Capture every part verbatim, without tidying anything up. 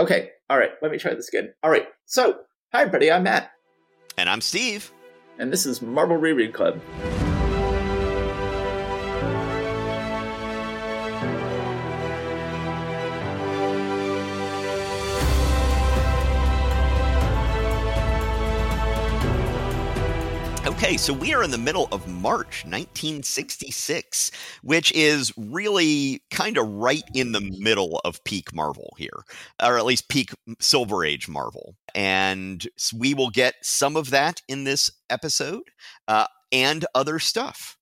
Okay. All right. Let me try this again. All right. So, hi, everybody. I'm Matt. And I'm Steve. And this is Marvel Reread Club. Okay, so we are in the middle of March nineteen sixty-six, which is really kind of right in the middle of peak Marvel here, or at least peak Silver Age Marvel. And we will get some of that in this episode uh, and other stuff.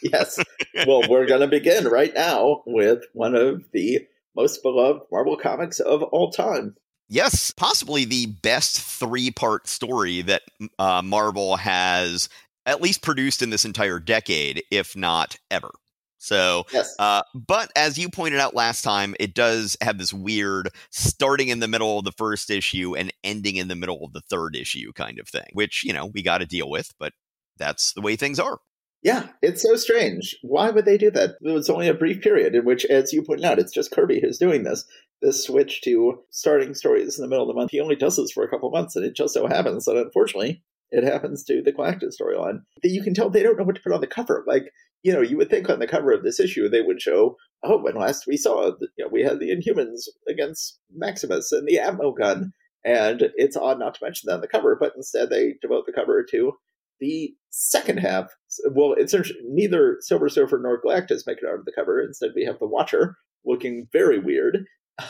Yes. Well, we're going to begin right now with one of the most beloved Marvel comics of all time. Yes, possibly the best three-part story that uh, Marvel has at least produced in this entire decade, if not ever. So, yes. uh, but as you pointed out last time, it does have this weird starting in the middle of the first issue and ending in the middle of the third issue kind of thing, which, you know, we got to deal with, but that's the way things are. Yeah, it's so strange. Why would they do that? It was only a brief period in which, as you pointed out, it's just Kirby who's doing this. This switch to starting stories in the middle of the month, he only does this for a couple months, and it just so happens that, unfortunately, it happens to the Galactus storyline. You can tell they don't know what to put on the cover. Like, you know, you would think on the cover of this issue they would show, oh, and last we saw, you know, we had the Inhumans against Maximus and the Atmo Gun, and it's odd not to mention that on the cover, but instead they devote the cover to the second half. Well, it's neither Silver Surfer nor Galactus make it out of the cover. Instead, we have the Watcher looking very weird.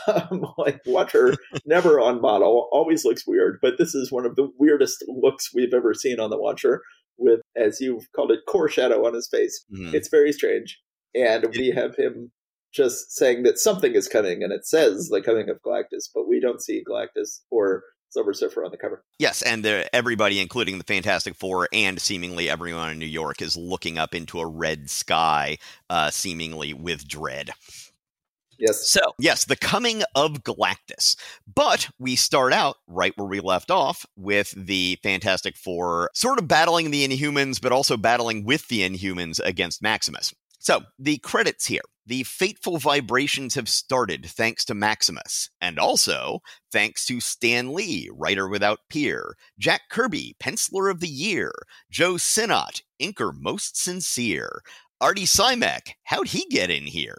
Um, like, Watcher, never on model, always looks weird. But this is one of the weirdest looks we've ever seen on the Watcher with, as you've called it, core shadow on his face. Mm-hmm. It's very strange. And we have him just saying that something is coming, and it says the coming of Galactus, but we don't see Galactus or Silver Surfer on the cover. Yes, and the, everybody, including the Fantastic Four and seemingly everyone in New York, is looking up into a red sky, uh, seemingly with dread. Yes. So, yes, the coming of Galactus. But we start out right where we left off with the Fantastic Four sort of battling the Inhumans, but also battling with the Inhumans against Maximus. So, the credits here. The fateful vibrations have started thanks to Maximus, and also thanks to Stan Lee, writer without peer, Jack Kirby, penciler of the year, Joe Sinnott, inker most sincere, Artie Simek, how'd he get in here?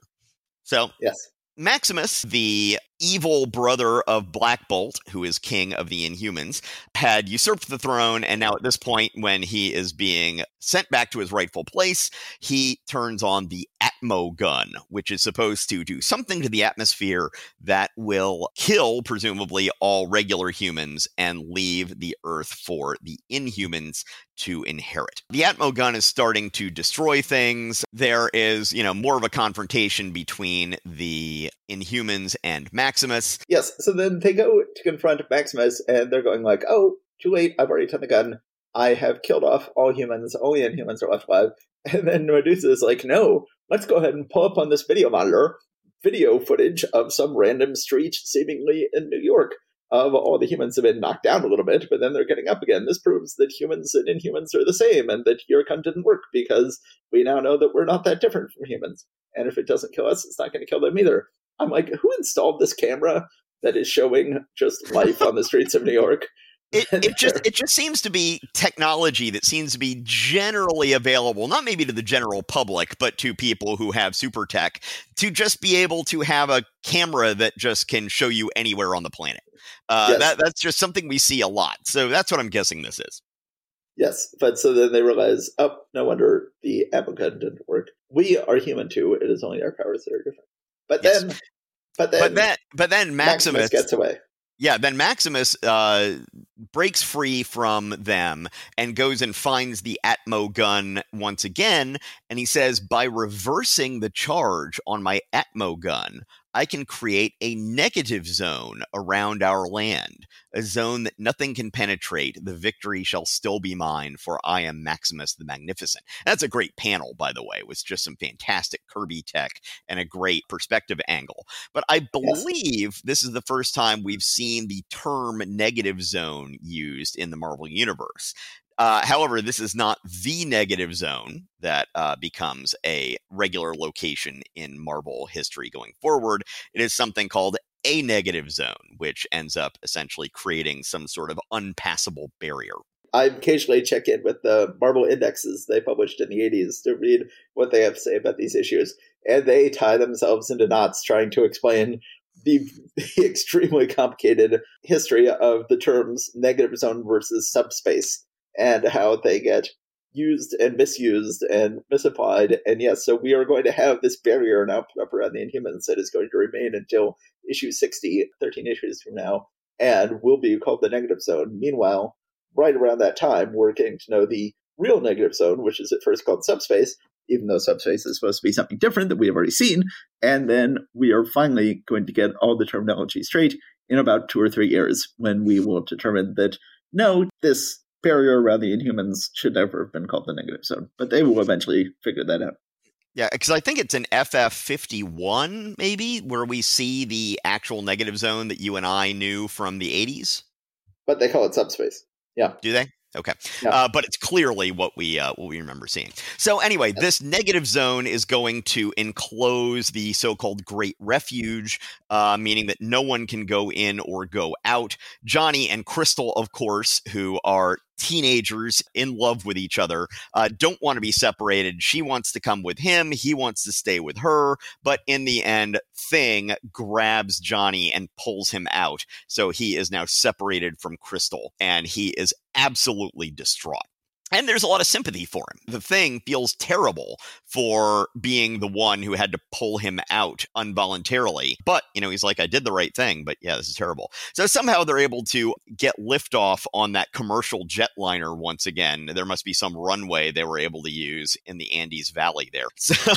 So, yes. Maximus, the evil brother of Black Bolt, who is king of the Inhumans, had usurped the throne, and now at this point, when he is being sent back to his rightful place, he turns on the Atmo Gun, which is supposed to do something to the atmosphere that will kill, presumably, all regular humans and leave the Earth for the Inhumans to inherit. The Atmo Gun is starting to destroy things. There is, you know, more of a confrontation between the Inhumans and Maximus. Yes, so then they go to confront Maximus, and they're going like, oh, too late, I've already turned the gun. I have killed off all humans, only Inhumans are left alive. And then Medusa is like, no, let's go ahead and pull up on this video monitor, video footage of some random street, seemingly in New York, of all the humans have been knocked down a little bit, but then they're getting up again. This proves that humans and Inhumans are the same, and that your gun didn't work, because we now know that we're not that different from humans. And if it doesn't kill us, it's not going to kill them either. I'm like, who installed this camera that is showing just life on the streets of New York? It, it just it just seems to be technology that seems to be generally available, not maybe to the general public, but to people who have super tech, to just be able to have a camera that just can show you anywhere on the planet. Uh, yes. that, that's just something we see a lot. So that's what I'm guessing this is. Yes, but so then they realize, oh, no wonder the Apple gun didn't work. We are human too. It is only our powers that are different. But yes. then, but then, but then, but then Maximus, Maximus gets away. Yeah, then Maximus uh, breaks free from them and goes and finds the Atmo Gun once again, and he says, by reversing the charge on my Atmo Gun, I can create a negative zone around our land, a zone that nothing can penetrate. The victory shall still be mine, for I am Maximus the Magnificent. That's a great panel, by the way, with just some fantastic Kirby tech and a great perspective angle. But I believe this is the first time we've seen the term negative zone used in the Marvel Universe. Uh, however, this is not the negative zone that uh, becomes a regular location in Marvel history going forward. It is something called a negative zone, which ends up essentially creating some sort of unpassable barrier. I occasionally check in with the Marvel indexes they published in the eighties to read what they have to say about these issues, and they tie themselves into knots trying to explain the extremely complicated history of the terms negative zone versus subspace and how they get used and misused and misapplied. And yes, so we are going to have this barrier now put up around the Inhumans that is going to remain until issue sixty, thirteen issues from now, and will be called the negative zone. Meanwhile, right around that time, we're getting to know the real negative zone, which is at first called subspace, even though subspace is supposed to be something different that we have already seen. And then we are finally going to get all the terminology straight in about two or three years, when we will determine that, no, this barrier around the Inhumans should never have been called the negative zone. But they will eventually figure that out. Yeah, because I think it's in F F fifty-one, maybe, where we see the actual negative zone that you and I knew from the eighties. But they call it subspace. Yeah. Do they? Okay. Yeah. Uh, but it's clearly what we uh, what we remember seeing. So anyway, this negative zone is going to enclose the so-called Great Refuge, uh, meaning that no one can go in or go out. Johnny and Crystal, of course, who are teenagers in love with each other, uh, don't want to be separated. She wants to come with him. He wants to stay with her. But in the end, Thing grabs Johnny and pulls him out. So he is now separated from Crystal, and he is absolutely distraught. And there's a lot of sympathy for him. The Thing feels terrible for being the one who had to pull him out involuntarily. But, you know, he's like, I did the right thing, but yeah, this is terrible. So somehow they're able to get liftoff on that commercial jetliner once again. There must be some runway they were able to use in the Andes Valley there. So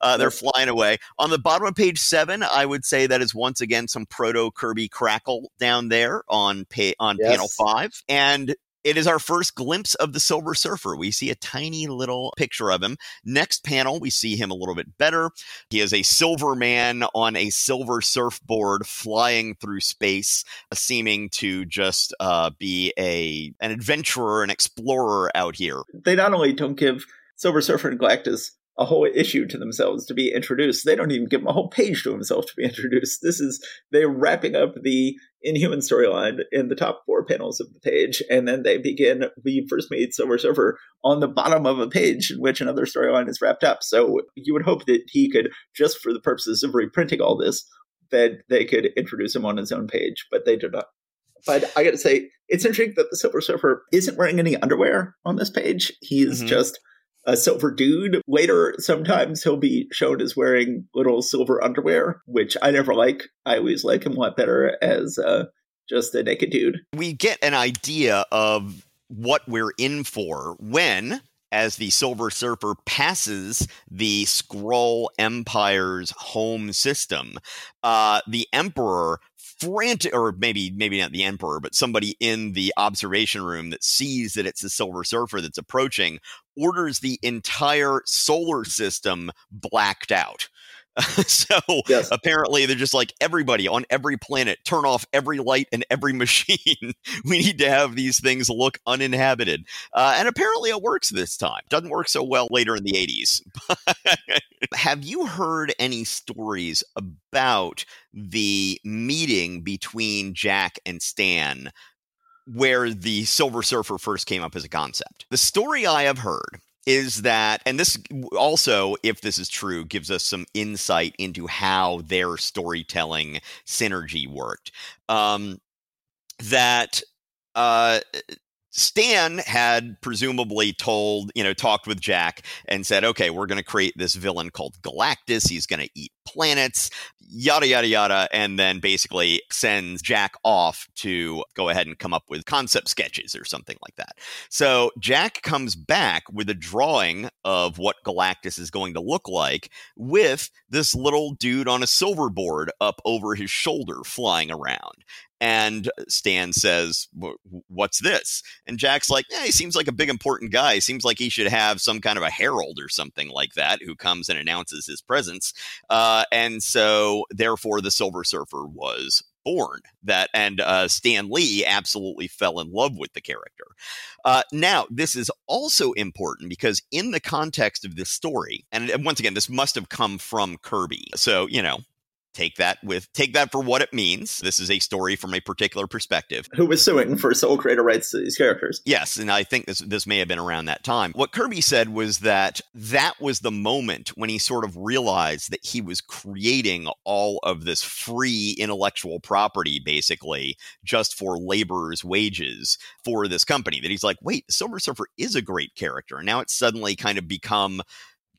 uh, they're flying away. On the bottom of page seven, I would say that is once again some proto-Kirby crackle down there on, pa- on yes. panel five. And it is our first glimpse of the Silver Surfer. We see a tiny little picture of him. Next panel, we see him a little bit better. He is a silver man on a silver surfboard flying through space, seeming to just uh, be a an adventurer, an explorer out here. They not only don't give Silver Surfer and Galactus a whole issue to themselves to be introduced, they don't even give him a whole page to himself to be introduced. This is, they're wrapping up the Inhuman storyline in the top four panels of the page, and then they begin, we first made Silver Surfer on the bottom of a page in which another storyline is wrapped up. So you would hope that he could, just for the purposes of reprinting all this, that they could introduce him on his own page, but they did not. But I gotta say, it's intriguing that the Silver Surfer isn't wearing any underwear on this page. He's mm-hmm. just a silver dude. Later, sometimes he'll be shown as wearing little silver underwear, which I never like. I always like him a lot better as uh, just a naked dude. We get an idea of what we're in for when, as the Silver Surfer passes the Skrull Empire's home system, uh, the Emperor frantic, or maybe maybe not the Emperor, but somebody in the observation room that sees that it's the Silver Surfer that's approaching, orders the entire solar system blacked out. so yes. Apparently they're just like, everybody on every planet, turn off every light and every machine. We need to have these things look uninhabited. Uh, and apparently it works this time. Doesn't work so well later in the eighties. Have you heard any stories about the meeting between Jack and Stan where the Silver Surfer first came up as a concept? The story I have heard is that, and this also, if this is true, gives us some insight into how their storytelling synergy worked, um, that uh, Stan had presumably told, you know, talked with Jack and said, okay, we're going to create this villain called Galactus. He's going to eat planets, yada, yada, yada. And then basically sends Jack off to go ahead and come up with concept sketches or something like that. So Jack comes back with a drawing of what Galactus is going to look like with this little dude on a silver board up over his shoulder flying around. And Stan says, what's this? And Jack's like, yeah, he seems like a big important guy. Seems like he should have some kind of a herald or something like that who comes and announces his presence. Uh, and so therefore the Silver Surfer was born. That and uh, Stan Lee absolutely fell in love with the character. Uh, now, this is also important because in the context of this story, and once again, this must have come from Kirby. So, you know, Take that with take that for what it means. This is a story from a particular perspective. Who was suing for sole creator rights to these characters? Yes, and I think this this may have been around that time. What Kirby said was that that was the moment when he sort of realized that he was creating all of this free intellectual property, basically, just for laborers' wages for this company. That he's like, wait, Silver Surfer is a great character. And now it's suddenly kind of become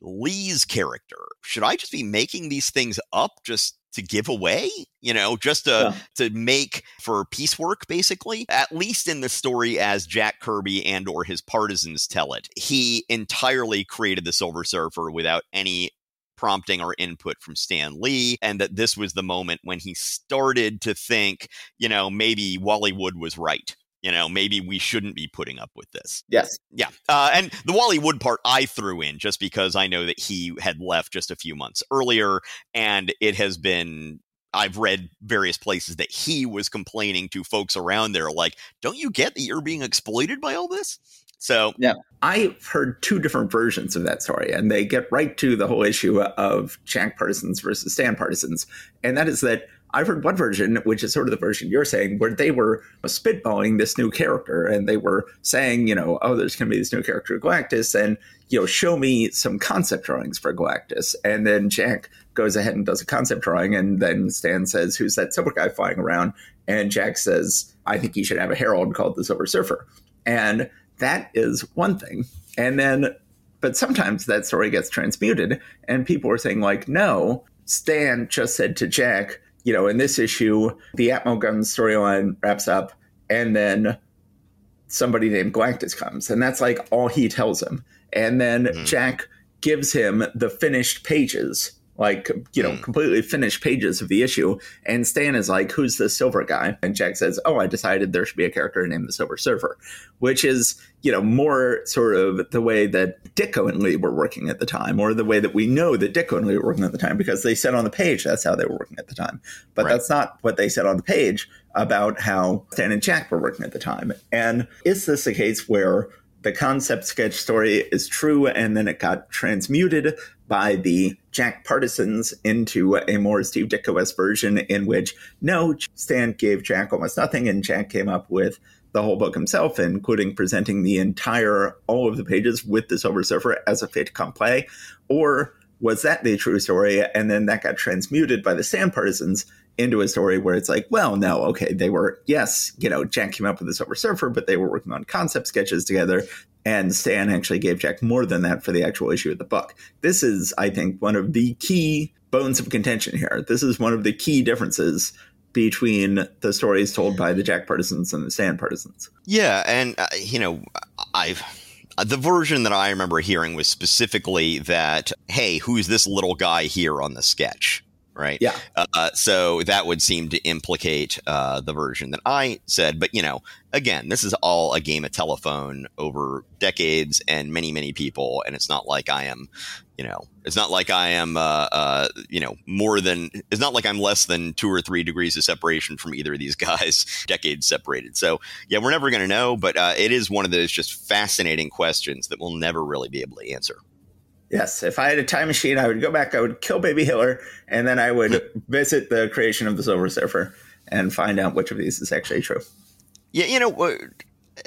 Lee's character. Should I just be making these things up just to give away, you know, just to, yeah. to make for piecework, basically, at least in the story as Jack Kirby and or his partisans tell it. He entirely created the Silver Surfer without any prompting or input from Stan Lee, and that this was the moment when he started to think, you know, maybe Wally Wood was right. You know, maybe we shouldn't be putting up with this. Yes. Yeah. Uh, and the Wally Wood part I threw in just because I know that he had left just a few months earlier, and it has been, I've read various places that he was complaining to folks around there, like, don't you get that you're being exploited by all this? So, yeah, I've heard two different versions of that story, and they get right to the whole issue of Jack partisans versus Stan partisans. And that is that I've heard one version, which is sort of the version you're saying, where they were spitballing this new character, and they were saying, you know, oh, there's going to be this new character, Galactus, and, you know, show me some concept drawings for Galactus. And then Jack goes ahead and does a concept drawing, and then Stan says, who's that silver guy flying around? And Jack says, I think you should have a herald called the Silver Surfer. And that is one thing. And then, but sometimes that story gets transmuted, and people are saying, like, no, Stan just said to Jack, you know, in this issue, the Atmo Gun storyline wraps up, and then somebody named Galactus comes. And that's like all he tells him. And then mm-hmm. Jack gives him the finished pages, like, you know, mm-hmm. completely finished pages of the issue. And Stan is like, who's the silver guy? And Jack says, oh, I decided there should be a character named the Silver Surfer, which is, you know, more sort of the way that Ditko and Lee were working at the time, or the way that we know that Ditko and Lee were working at the time, because they said on the page that's how they were working at the time. But right. that's not what they said on the page about how Stan and Jack were working at the time. And is this a case where the concept sketch story is true, and then it got transmuted by the Jack partisans into a more Steve Ditko-esque version in which, no, Stan gave Jack almost nothing, and Jack came up with the whole book himself, including presenting the entire, all of the pages with the Silver Surfer as a fait accompli? Or was that the true story, and then that got transmuted by the Stan partisans into a story where it's like, well, no, okay, they were, yes, you know, Jack came up with the Silver Surfer, but they were working on concept sketches together, and Stan actually gave Jack more than that for the actual issue of the book. This is, I think, one of the key bones of contention here. This is one of the key differences between the stories told by the Jack partisans and the Stan partisans. Yeah, and, uh, you know, I've... The version that I remember hearing was specifically that, hey, who's this little guy here on the sketch? Right. Yeah. Uh, so that would seem to implicate uh, the version that I said. But, you know, again, this is all a game of telephone over decades and many, many people. And it's not like I am, you know, it's not like I am, uh, uh, you know, more than it's not like I'm less than two or three degrees of separation from either of these guys, decades separated. So, yeah, we're never going to know. But uh, it is one of those just fascinating questions that we'll never really be able to answer. Yes, if I had a time machine, I would go back, I would kill Baby Hitler, and then I would visit the creation of the Silver Surfer and find out which of these is actually true. Yeah, you know,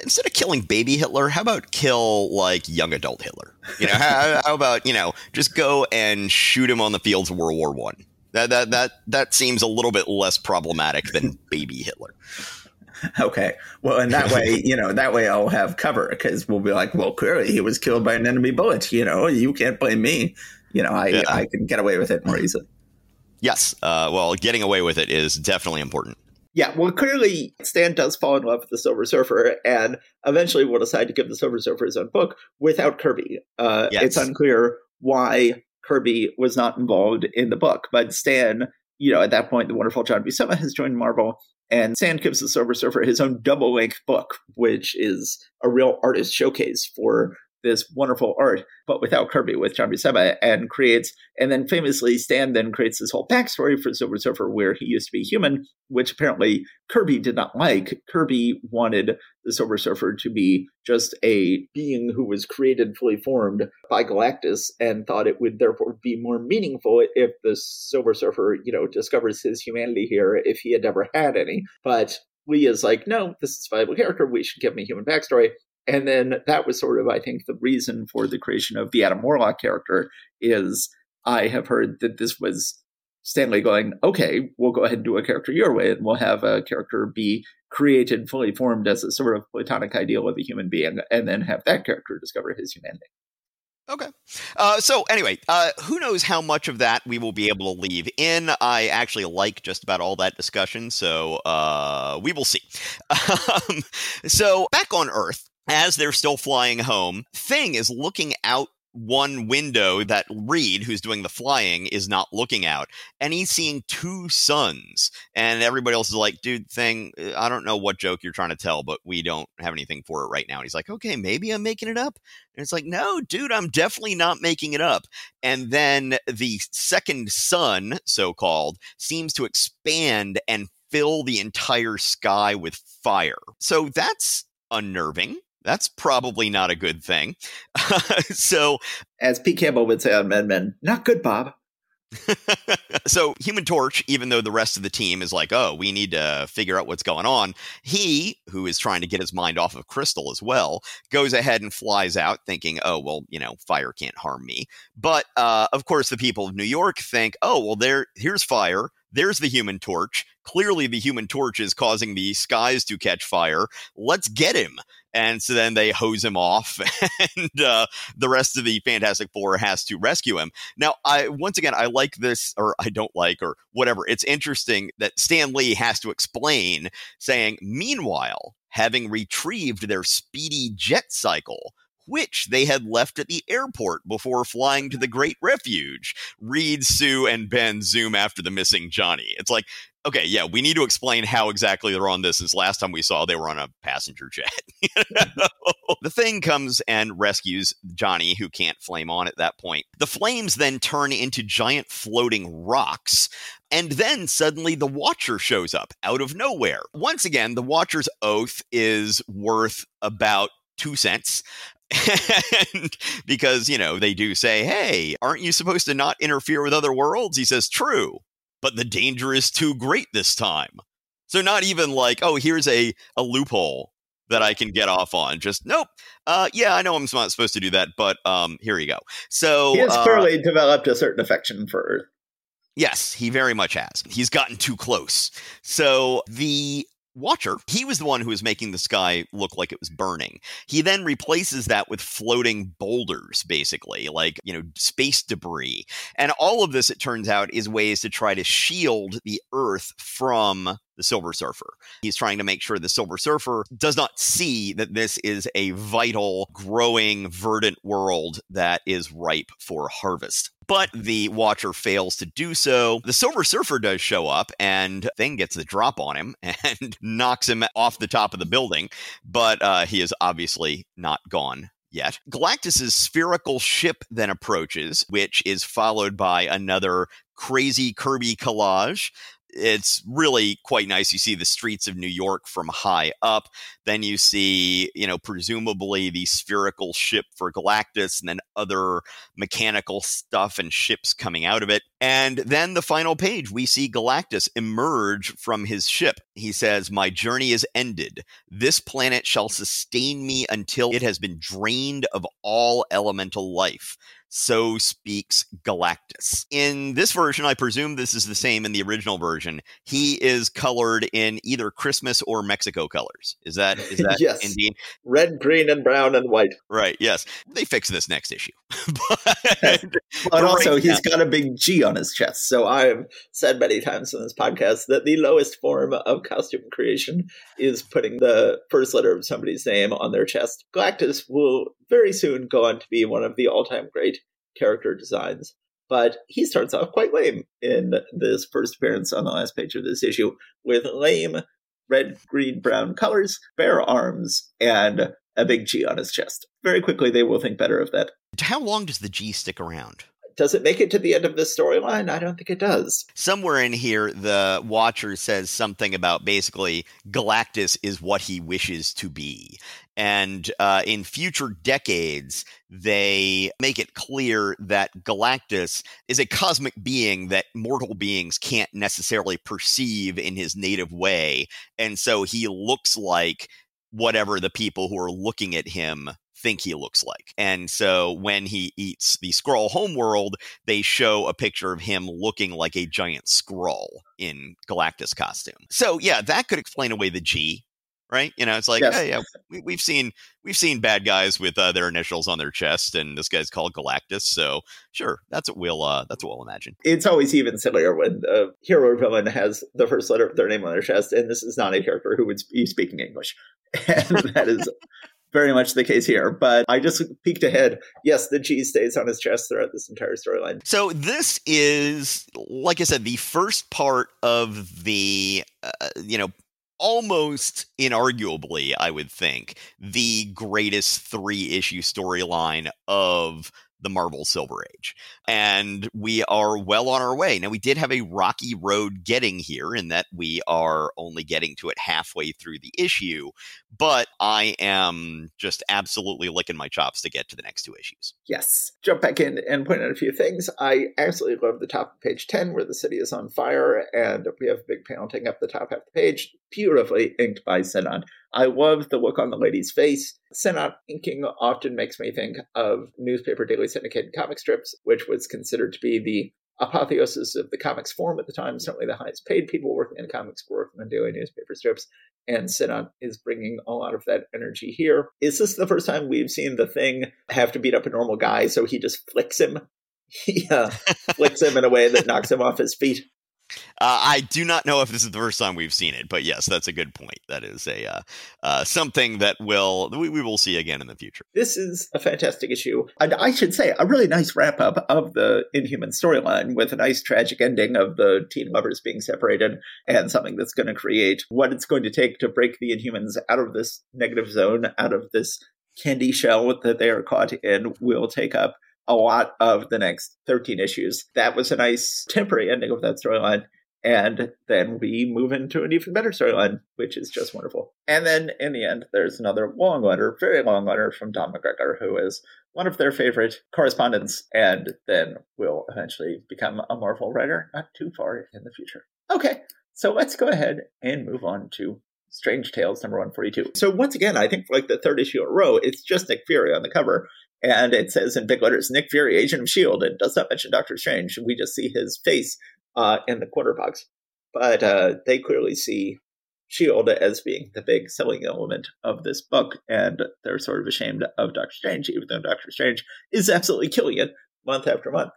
instead of killing Baby Hitler, how about kill, like, young adult Hitler? You know, how, how about, you know, just go and shoot him on the fields of World War One? That, that, that, that seems a little bit less problematic than Baby Hitler. Okay. Well, in that way, you know, that way I'll have cover, because we'll be like, well, clearly he was killed by an enemy bullet. You know, you can't blame me. You know, I, yeah. I can get away with it more easily. Yes. Uh, well, getting away with it is definitely important. Yeah. Well, clearly Stan does fall in love with the Silver Surfer, and eventually will decide to give the Silver Surfer his own book without Kirby. Uh, yes. It's unclear why Kirby was not involved in the book, but Stan, you know, at that point, the wonderful John Buscema has joined Marvel, and Stan gives the Silver Surfer his own double-length book, which is a real artist showcase for this wonderful art, but without Kirby, with John Buscema, and creates, and then famously Stan then creates this whole backstory for Silver Surfer where he used to be human, which apparently Kirby did not like. Kirby wanted the Silver Surfer to be just a being who was created fully formed by Galactus, and thought it would therefore be more meaningful if the Silver Surfer, you know, discovers his humanity here, if he had never had any. But Lee is like, no, this is a viable character. We should give him a human backstory. And then that was sort of, I think, the reason for the creation of the Adam Warlock character is I have heard that this was Stan Lee going, okay, we'll go ahead and do a character your way, and we'll have a character be created, fully formed as a sort of platonic ideal of a human being, and then have that character discover his humanity. Okay. Uh, so anyway, uh, who knows how much of that we will be able to leave in. I actually like just about all that discussion, so uh, we will see. Um, so back on Earth, as they're still flying home, Thing is looking out one window that Reed, who's doing the flying, is not looking out, and he's seeing two suns, and everybody else is like, dude, Thing, I don't know what joke you're trying to tell, but we don't have anything for it right now. And he's like, okay, maybe I'm making it up. And it's like, no, dude, I'm definitely not making it up. And then the second sun, so-called, seems to expand and fill the entire sky with fire. So that's unnerving. That's probably not a good thing. So, as Pete Campbell would say on Mad Men, not good, Bob. So Human Torch, even though the rest of the team is like, oh, we need to figure out what's going on, he, who is trying to get his mind off of Crystal as well, goes ahead and flies out thinking, oh, well, you know, fire can't harm me. But uh, of course, the people of New York think, oh, well, there, here's fire. There's the Human Torch. Clearly, the Human Torch is causing the skies to catch fire. Let's get him. And so then they hose him off, and uh, the rest of the Fantastic Four has to rescue him. Now, I once again, I like this, or I don't like, or whatever. It's interesting that Stan Lee has to explain, saying, meanwhile, having retrieved their speedy jet cycle, which they had left at the airport before flying to the Great Refuge, Reed, Sue, and Ben zoom after the missing Johnny. It's like, okay, yeah, we need to explain how exactly they're on this, since last time we saw they were on a passenger jet. You know? The Thing comes and rescues Johnny, who can't flame on at that point. The flames then turn into giant floating rocks, and then suddenly the Watcher shows up out of nowhere. Once again, the Watcher's oath is worth about two cents. And because, you know, they do say, hey, aren't you supposed to not interfere with other worlds? He says, true, but the danger is too great this time. So not even like, oh, here's a, a loophole that I can get off on. Just, nope. Uh, yeah, I know I'm not supposed to do that, but um, here you go. So he has uh, clearly developed a certain affection for Earth. Yes, he very much has. He's gotten too close. So the Watcher, he was the one who was making the sky look like it was burning. He then replaces that with floating boulders, basically, like, you know, space debris. And all of this, it turns out, is ways to try to shield the Earth from the Silver Surfer. He's trying to make sure the Silver Surfer does not see that this is a vital, growing, verdant world that is ripe for harvest. But the Watcher fails to do so. The Silver Surfer does show up, and Thing gets the drop on him and knocks him off the top of the building. But uh, he is obviously not gone yet. Galactus's spherical ship then approaches, which is followed by another crazy Kirby collage. It's really quite nice. You see the streets of New York from high up. Then you see, you know, presumably the spherical ship for Galactus, and then other mechanical stuff and ships coming out of it. And then the final page, we see Galactus emerge from his ship. He says, my journey is ended. This planet shall sustain me until it has been drained of all elemental life. So speaks Galactus. In this version, I presume this is the same in the original version, he is colored in either Christmas or Mexico colors. Is that is that yes. Indeed? Red, green, and brown, and white. Right, yes. They fix this next issue. But well, also, right, he's now got a big G on his chest. So I've said many times in this podcast that the lowest form of costume creation is putting the first letter of somebody's name on their chest. Galactus will very soon go on to be one of the all-time great character designs, but he starts off quite lame in this first appearance on the last page of this issue with lame red, green, brown colors, bare arms, and a big G on his chest. Very quickly, they will think better of that. How long does the G stick around? Does it make it to the end of this storyline? I don't think it does. Somewhere in here, the Watcher says something about basically Galactus is what he wishes to be. And uh, in future decades, they make it clear that Galactus is a cosmic being that mortal beings can't necessarily perceive in his native way. And so he looks like whatever the people who are looking at him think he looks like. And so when he eats the Skrull homeworld, they show a picture of him looking like a giant Skrull in Galactus costume. So yeah, that could explain away the G, right? You know, it's like, yes. Hey, yeah, we, we've seen we've seen bad guys with uh, their initials on their chest, and this guy's called Galactus. So sure, that's what we'll uh, that's what we'll imagine. It's always even sillier when a hero or villain has the first letter of their name on their chest, and this is not a character who would be speaking English, and that is. Very much the case here, but I just peeked ahead. Yes, the G stays on his chest throughout this entire storyline. So this is, like I said, the first part of the, uh, you know, almost inarguably, I would think, the greatest three-issue storyline of the Marvel Silver Age. And we are well on our way. Now, we did have a rocky road getting here in that we are only getting to it halfway through the issue, but I am just absolutely licking my chops to get to the next two issues. Yes. Jump back in and point out a few things. I absolutely love the top of page ten where the city is on fire and we have a big panel taking up the top half of the page, beautifully inked by Sinon. I love the look on the lady's face. Sinon inking often makes me think of newspaper daily syndicated comic strips, which was considered to be the apotheosis of the comics form at the time. Certainly the highest paid people working in comics were working on daily newspaper strips. And Sinon is bringing a lot of that energy here. Is this the first time we've seen the Thing have to beat up a normal guy, so he just flicks him? He uh, flicks him in a way that knocks him off his feet. Uh, I do not know if this is the first time we've seen it, but yes, that's a good point. That is a uh, uh, something that will we, we will see again in the future. This is a fantastic issue. And I should say, a really nice wrap-up of the Inhuman storyline with a nice tragic ending of the teen lovers being separated and something that's going to create what it's going to take to break the Inhumans out of this negative zone, out of this candy shell that they are caught in, will take up a lot of the next thirteen issues. That was a nice temporary ending of that storyline. And then we move into an even better storyline, which is just wonderful. And then in the end, there's another long letter, very long letter from Don McGregor, who is one of their favorite correspondents, and then will eventually become a Marvel writer not too far in the future. Okay, so let's go ahead and move on to Strange Tales number one forty-two. So once again, I think for like the third issue in a row, it's just Nick Fury on the cover. And it says in big letters, Nick Fury, Agent of S H I E L D, and does not mention Doctor Strange. We just see his face uh, in the quarter box. But uh, they clearly see S H I E L D as being the big selling element of this book. And they're sort of ashamed of Doctor Strange, even though Doctor Strange is absolutely killing it month after month.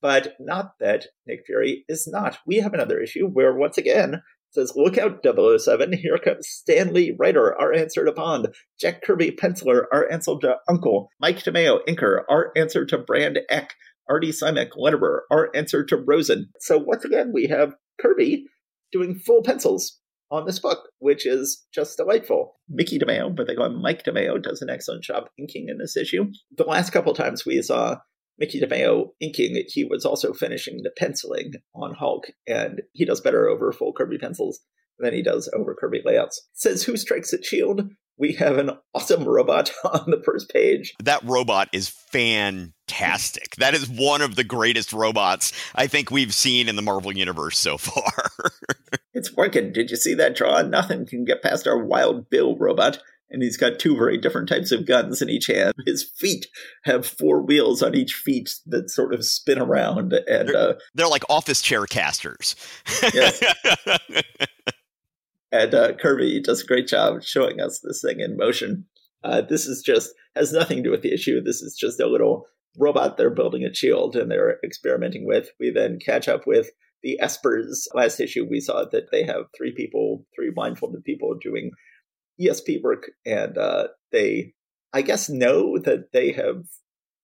But not that Nick Fury is not. We have another issue where, once again, says, look out, double oh seven, here comes Stan Lee, writer, our answer to Bond, Jack Kirby, penciler, our answer to Uncle, Mike DeMeo, inker, our answer to Brand Eck, Artie Simek, letterer, our answer to Rosen. So once again, we have Kirby doing full pencils on this book, which is just delightful. Mickey DeMeo, but they call him Mike DeMeo, does an excellent job inking in this issue. The last couple times we saw Mickey DeMeo inking, he was also finishing the penciling on Hulk, and he does better over full Kirby pencils than he does over Kirby layouts. It says, who strikes at S H I E L D? We have an awesome robot on the first page. That robot is fantastic. That is one of the greatest robots I think we've seen in the Marvel Universe so far. It's working. Did you see that draw? Nothing can get past our Wild Bill robot. And he's got two very different types of guns in each hand. His feet have four wheels on each feet that sort of spin around. And They're, uh, they're like office chair casters. Yes. And uh, Kirby does a great job showing us this thing in motion. Uh, this is just, has nothing to do with the issue. This is just a little robot they're building at S H I E L D and they're experimenting with. We then catch up with the Espers. Last issue, we saw that they have three people, three blindfolded people doing E S P work, and uh, they, I guess, know that they have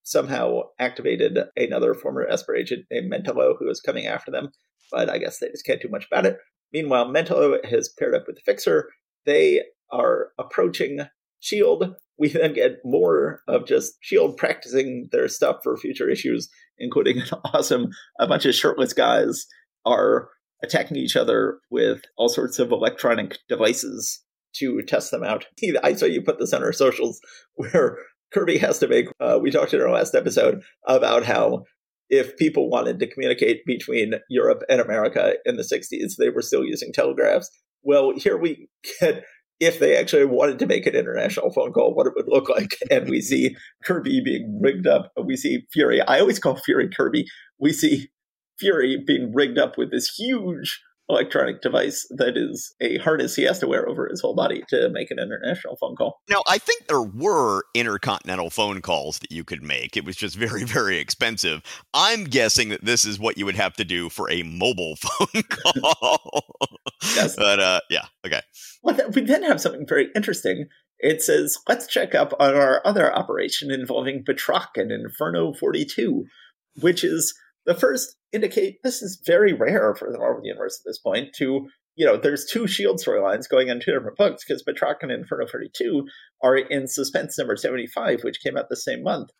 somehow activated another former Esper agent named Mentallo, who is coming after them, but I guess they just can't do much about it. Meanwhile, Mentallo has paired up with the Fixer. They are approaching S H I E L D we then get more of just S H I E L D practicing their stuff for future issues, including an awesome, a bunch of shirtless guys are attacking each other with all sorts of electronic devices to test them out. I saw you put this on our socials where Kirby has to make, uh, we talked in our last episode about how if people wanted to communicate between Europe and America in the sixties, they were still using telegraphs. Well, here we get, if they actually wanted to make an international phone call, what it would look like. And we see Kirby being rigged up. We see Fury. I always call Fury Kirby. We see Fury being rigged up with this huge electronic device that is a harness he has to wear over his whole body to make an international phone call. Now, I think there were intercontinental phone calls that you could make. It was just very, very expensive. I'm guessing that this is what you would have to do for a mobile phone call. Yes. But uh, yeah, okay. Well, th- we then have something very interesting. It says, let's check up on our other operation involving Batroc and Inferno forty-two, which is the first indicate this is very rare for the Marvel Universe at this point to, you know, there's two S H I E L D storylines going on two different books because Batroc and Inferno forty-two are in Suspense number seventy-five, which came out the same month.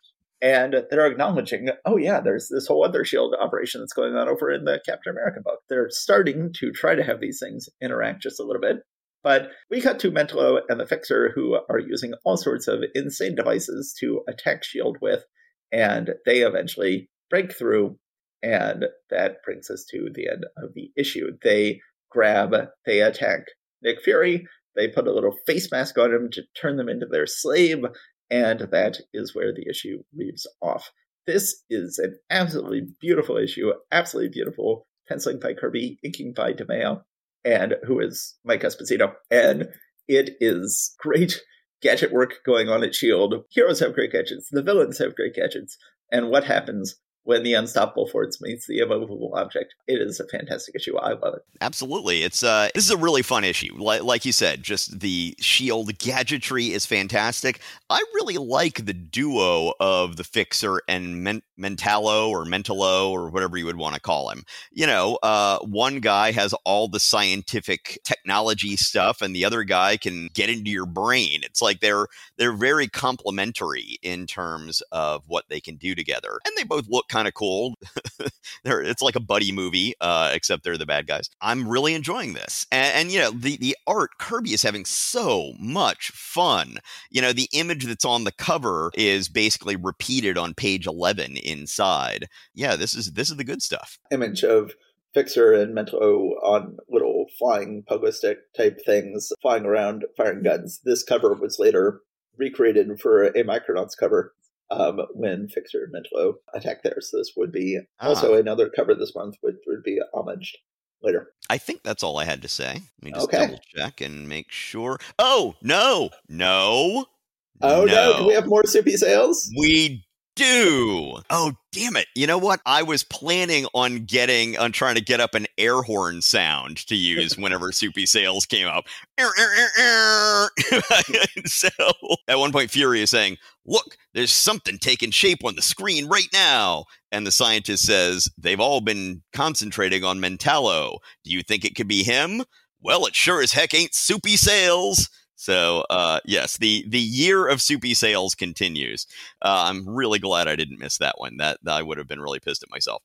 And they're acknowledging, oh yeah, there's this whole other S H I E L D operation that's going on over in the Captain America book. They're starting to try to have these things interact just a little bit. But we cut to Mentallo and the Fixer, who are using all sorts of insane devices to attack S H I E L D with, and they eventually break through. And that brings us to the end of the issue. They grab, they attack Nick Fury. They put a little face mask on him to turn them into their slave. And that is where the issue leaves off. This is an absolutely beautiful issue. Absolutely beautiful. Penciling by Kirby, inking by DeMeo, and who is Mike Esposito. And it is great gadget work going on at S H I E L D. Heroes have great gadgets. The villains have great gadgets. And what happens when the unstoppable force meets the immovable object? It is a fantastic issue. I love it. Absolutely. It's uh, this is a really fun issue. Like, like you said, just the S H I E L D gadgetry is fantastic. I really like the duo of the Fixer and Men- Mentallo or Mentallo or whatever you would want to call him. You know, uh, one guy has all the scientific technology stuff and the other guy can get into your brain. It's like they're they're very complementary in terms of what they can do together. And they both look kind of cool. It's like a buddy movie, uh, except they're the bad guys. I'm really enjoying this. And, and you know, the, the art, Kirby is having so much fun. You know, the image that's on the cover is basically repeated on page eleven inside. Yeah, this is this is the good stuff. Image of Fixer and Mentallo on little flying pogo stick type things, flying around, firing guns. This cover was later recreated for a Micronauts cover. Um, when Fixer and Mentallo attack there. So this would be ah. also another cover this month, which would be homaged later. I think that's all I had to say. Let me just okay. double check and make sure. Oh, no, no. Oh, no. no. Do we have more soupy sales? We do. Oh, damn it. You know what? I was planning on getting, on trying to get up an air horn sound to use whenever Soupy Sales came up. Air, air, air, air. So at one point, Fury is saying, look, there's something taking shape on the screen right now. And the scientist says, they've all been concentrating on Mentallo. Do you think it could be him? Well, it sure as heck ain't Soupy Sales. So, uh, yes, the, the year of Soupy Sales continues. Uh, I'm really glad I didn't miss that one. That, that I would have been really pissed at myself.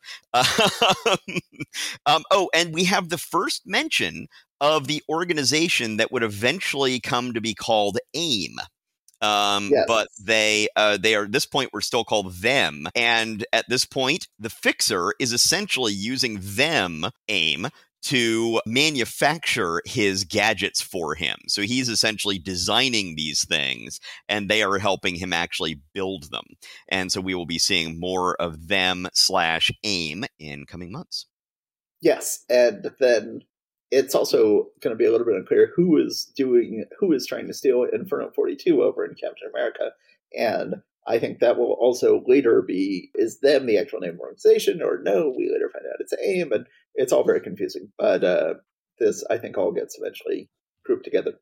um, oh, and we have the first mention of the organization that would eventually come to be called AIM. Um, yes. But they, uh, they are, at this point, we're still called Them. And at this point, the Fixer is essentially using Them, AIM, to manufacture his gadgets for him. So he's essentially designing these things and they are helping him actually build them. And so we will be seeing more of Them slash AIM in coming months. Yes. And then it's also going to be a little bit unclear who is doing, who is trying to steal Inferno forty-two over in Captain America. And I think that will also later be, is Them the actual name of the organization or no? We later find out it's AIM, and it's all very confusing. But uh, this, I think, all gets eventually grouped together.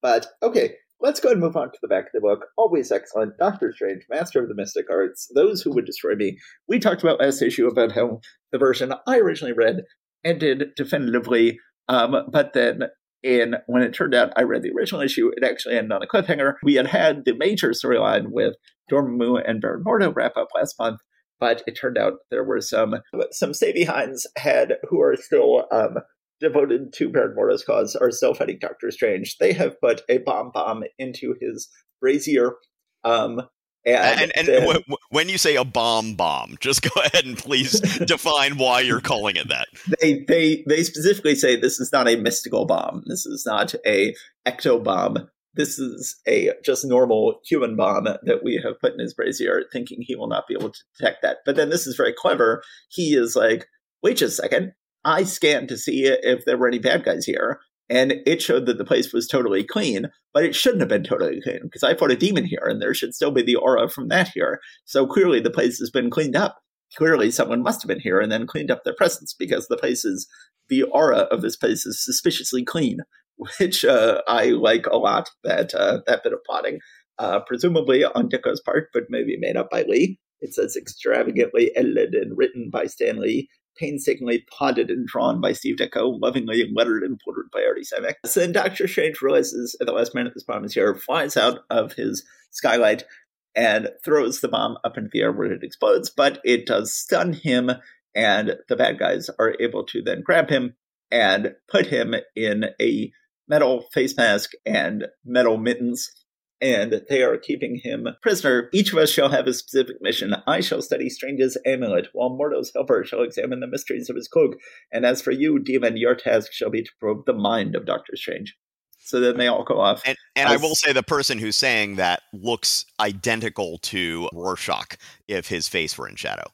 But okay, let's go and move on to the back of the book. Always excellent. Doctor Strange, Master of the Mystic Arts, Those Who Would Destroy Me. We talked about last issue about how the version I originally read ended definitively, um, but then And when it turned out I read the original issue, it actually ended on a cliffhanger. We had had the major storyline with Dormammu and Baron Mordo wrap up last month, but it turned out there were some some stay behinds had who are still um, devoted to Baron Mordo's cause, are still fighting Doctor Strange. They have put a bomb bomb into his brazier. Um, And, and, and the, w- w- when you say a bomb bomb, just go ahead and please define why you're calling it that. They they they specifically say this is not a mystical bomb. This is not a ecto bomb. This is a just normal human bomb that we have put in his brazier, thinking he will not be able to detect that. But then this is very clever. He is like, wait a second. I scanned to see if there were any bad guys here, and it showed that the place was totally clean, but it shouldn't have been totally clean because I fought a demon here and there should still be the aura from that here. So clearly the place has been cleaned up. Clearly someone must have been here and then cleaned up their presence because the place is, the aura of this place is suspiciously clean, which uh, I like a lot, that uh, that bit of plotting. Uh, presumably on Ditko's part, but maybe made up by Lee. It says extravagantly edited and written by Stan Lee, painstakingly plotted and drawn by Steve Ditko, lovingly lettered and bordered by Artie Simek. So then Doctor Strange realizes at the last minute this bomb is here, flies out of his skylight, and throws the bomb up into the air where it explodes, but it does stun him, and the bad guys are able to then grab him and put him in a metal face mask and metal mittens, and they are keeping him prisoner. Each of us shall have a specific mission. I shall study Strange's amulet, while Mordo's helper shall examine the mysteries of his cloak. And as for you, Demon, your task shall be to probe the mind of Doctor Strange. So then they all go off. And, and I, was, I will say the person who's saying that looks identical to Rorschach if his face were in shadow.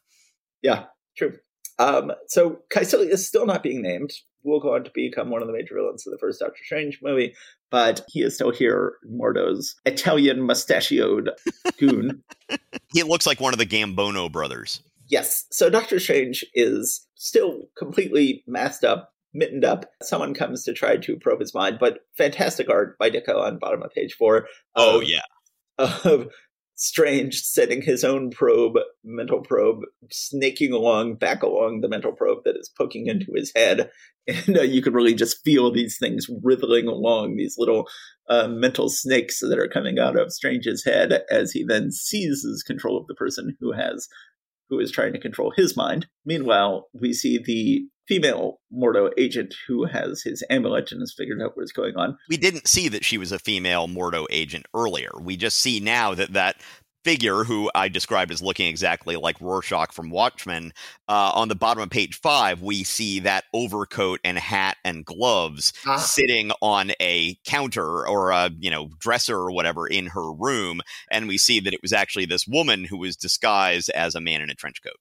Yeah, true. Um, so Kaecilius is still not being named. Will go on to become one of the major villains of the first Doctor Strange movie, but he is still here, Mordo's Italian mustachioed goon. He looks like one of the Gambono brothers. Yes. So Doctor Strange is still completely masked up, mittened up. Someone comes to try to probe his mind, but fantastic art by Ditko on bottom of page four. Of, oh, yeah. Of Strange setting his own probe, mental probe, snaking along, back along the mental probe that is poking into his head. And uh, you can really just feel these things wriggling along, these little uh, mental snakes that are coming out of Strange's head as he then seizes control of the person who has, who is trying to control his mind. Meanwhile, we see the female Mordo agent who has his amulet and has figured out what's going on. We didn't see that she was a female Mordo agent earlier. We just see now that that figure, who I described as looking exactly like Rorschach from Watchmen, uh, on the bottom of page five, we see that overcoat and hat and gloves ah. sitting on a counter or a, you know, dresser or whatever in her room. And we see that it was actually this woman who was disguised as a man in a trench coat.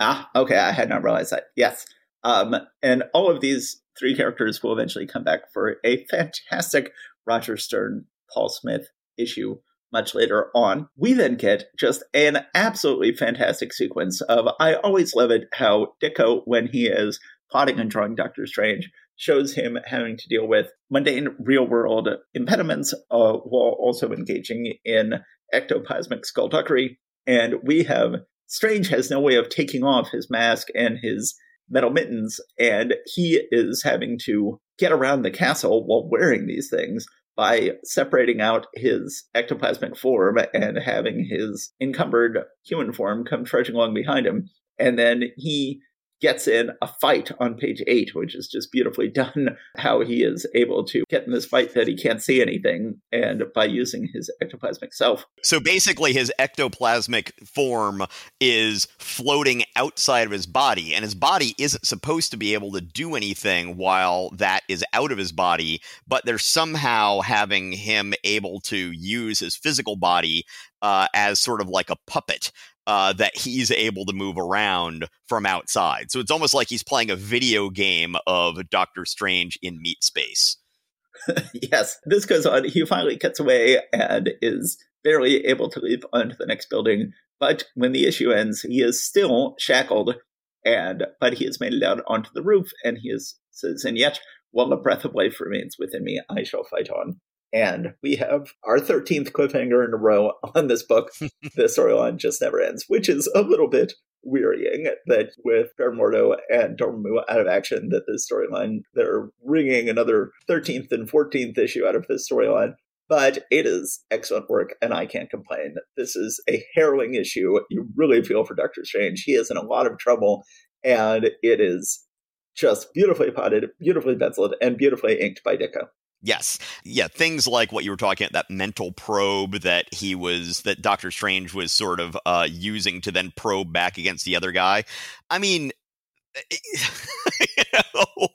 Ah, okay. I had not realized that. Yes. Um, and all of these three characters will eventually come back for a fantastic Roger Stern, Paul Smith issue much later on. We then get just an absolutely fantastic sequence of, I always love it how Ditko, when he is plotting and drawing Doctor Strange, shows him having to deal with mundane real-world impediments uh, while also engaging in ectoplasmic skullduggery. And we have, Strange has no way of taking off his mask and his metal mittens, and he is having to get around the castle while wearing these things by separating out his ectoplasmic form and having his encumbered human form come trudging along behind him. And then he gets in a fight on page eight, which is just beautifully done, how he is able to get in this fight that he can't see anything, and by using his ectoplasmic self. So basically his ectoplasmic form is floating outside of his body, and his body isn't supposed to be able to do anything while that is out of his body, but they're somehow having him able to use his physical body uh, as sort of like a puppet. Uh, that he's able to move around from outside. So it's almost like he's playing a video game of Doctor Strange in meat space. Yes, this goes on. He finally gets away and is barely able to leap onto the next building. But when the issue ends, he is still shackled, and but he has made it out onto the roof, and he is, says, and yet, while a breath of life remains within me, I shall fight on. And we have our thirteenth cliffhanger in a row on this book. The storyline just never ends, which is a little bit wearying that with Paramoto and Dormammu out of action, that this storyline, they're wringing another thirteenth and fourteenth issue out of this storyline. But it is excellent work, and I can't complain. This is a harrowing issue. You really feel for Doctor Strange. He is in a lot of trouble, and it is just beautifully potted, beautifully penciled, and beautifully inked by Ditko. Yes. Yeah. Things like what you were talking about, that mental probe that he was, that Doctor Strange was sort of uh, using to then probe back against the other guy. I mean, you know,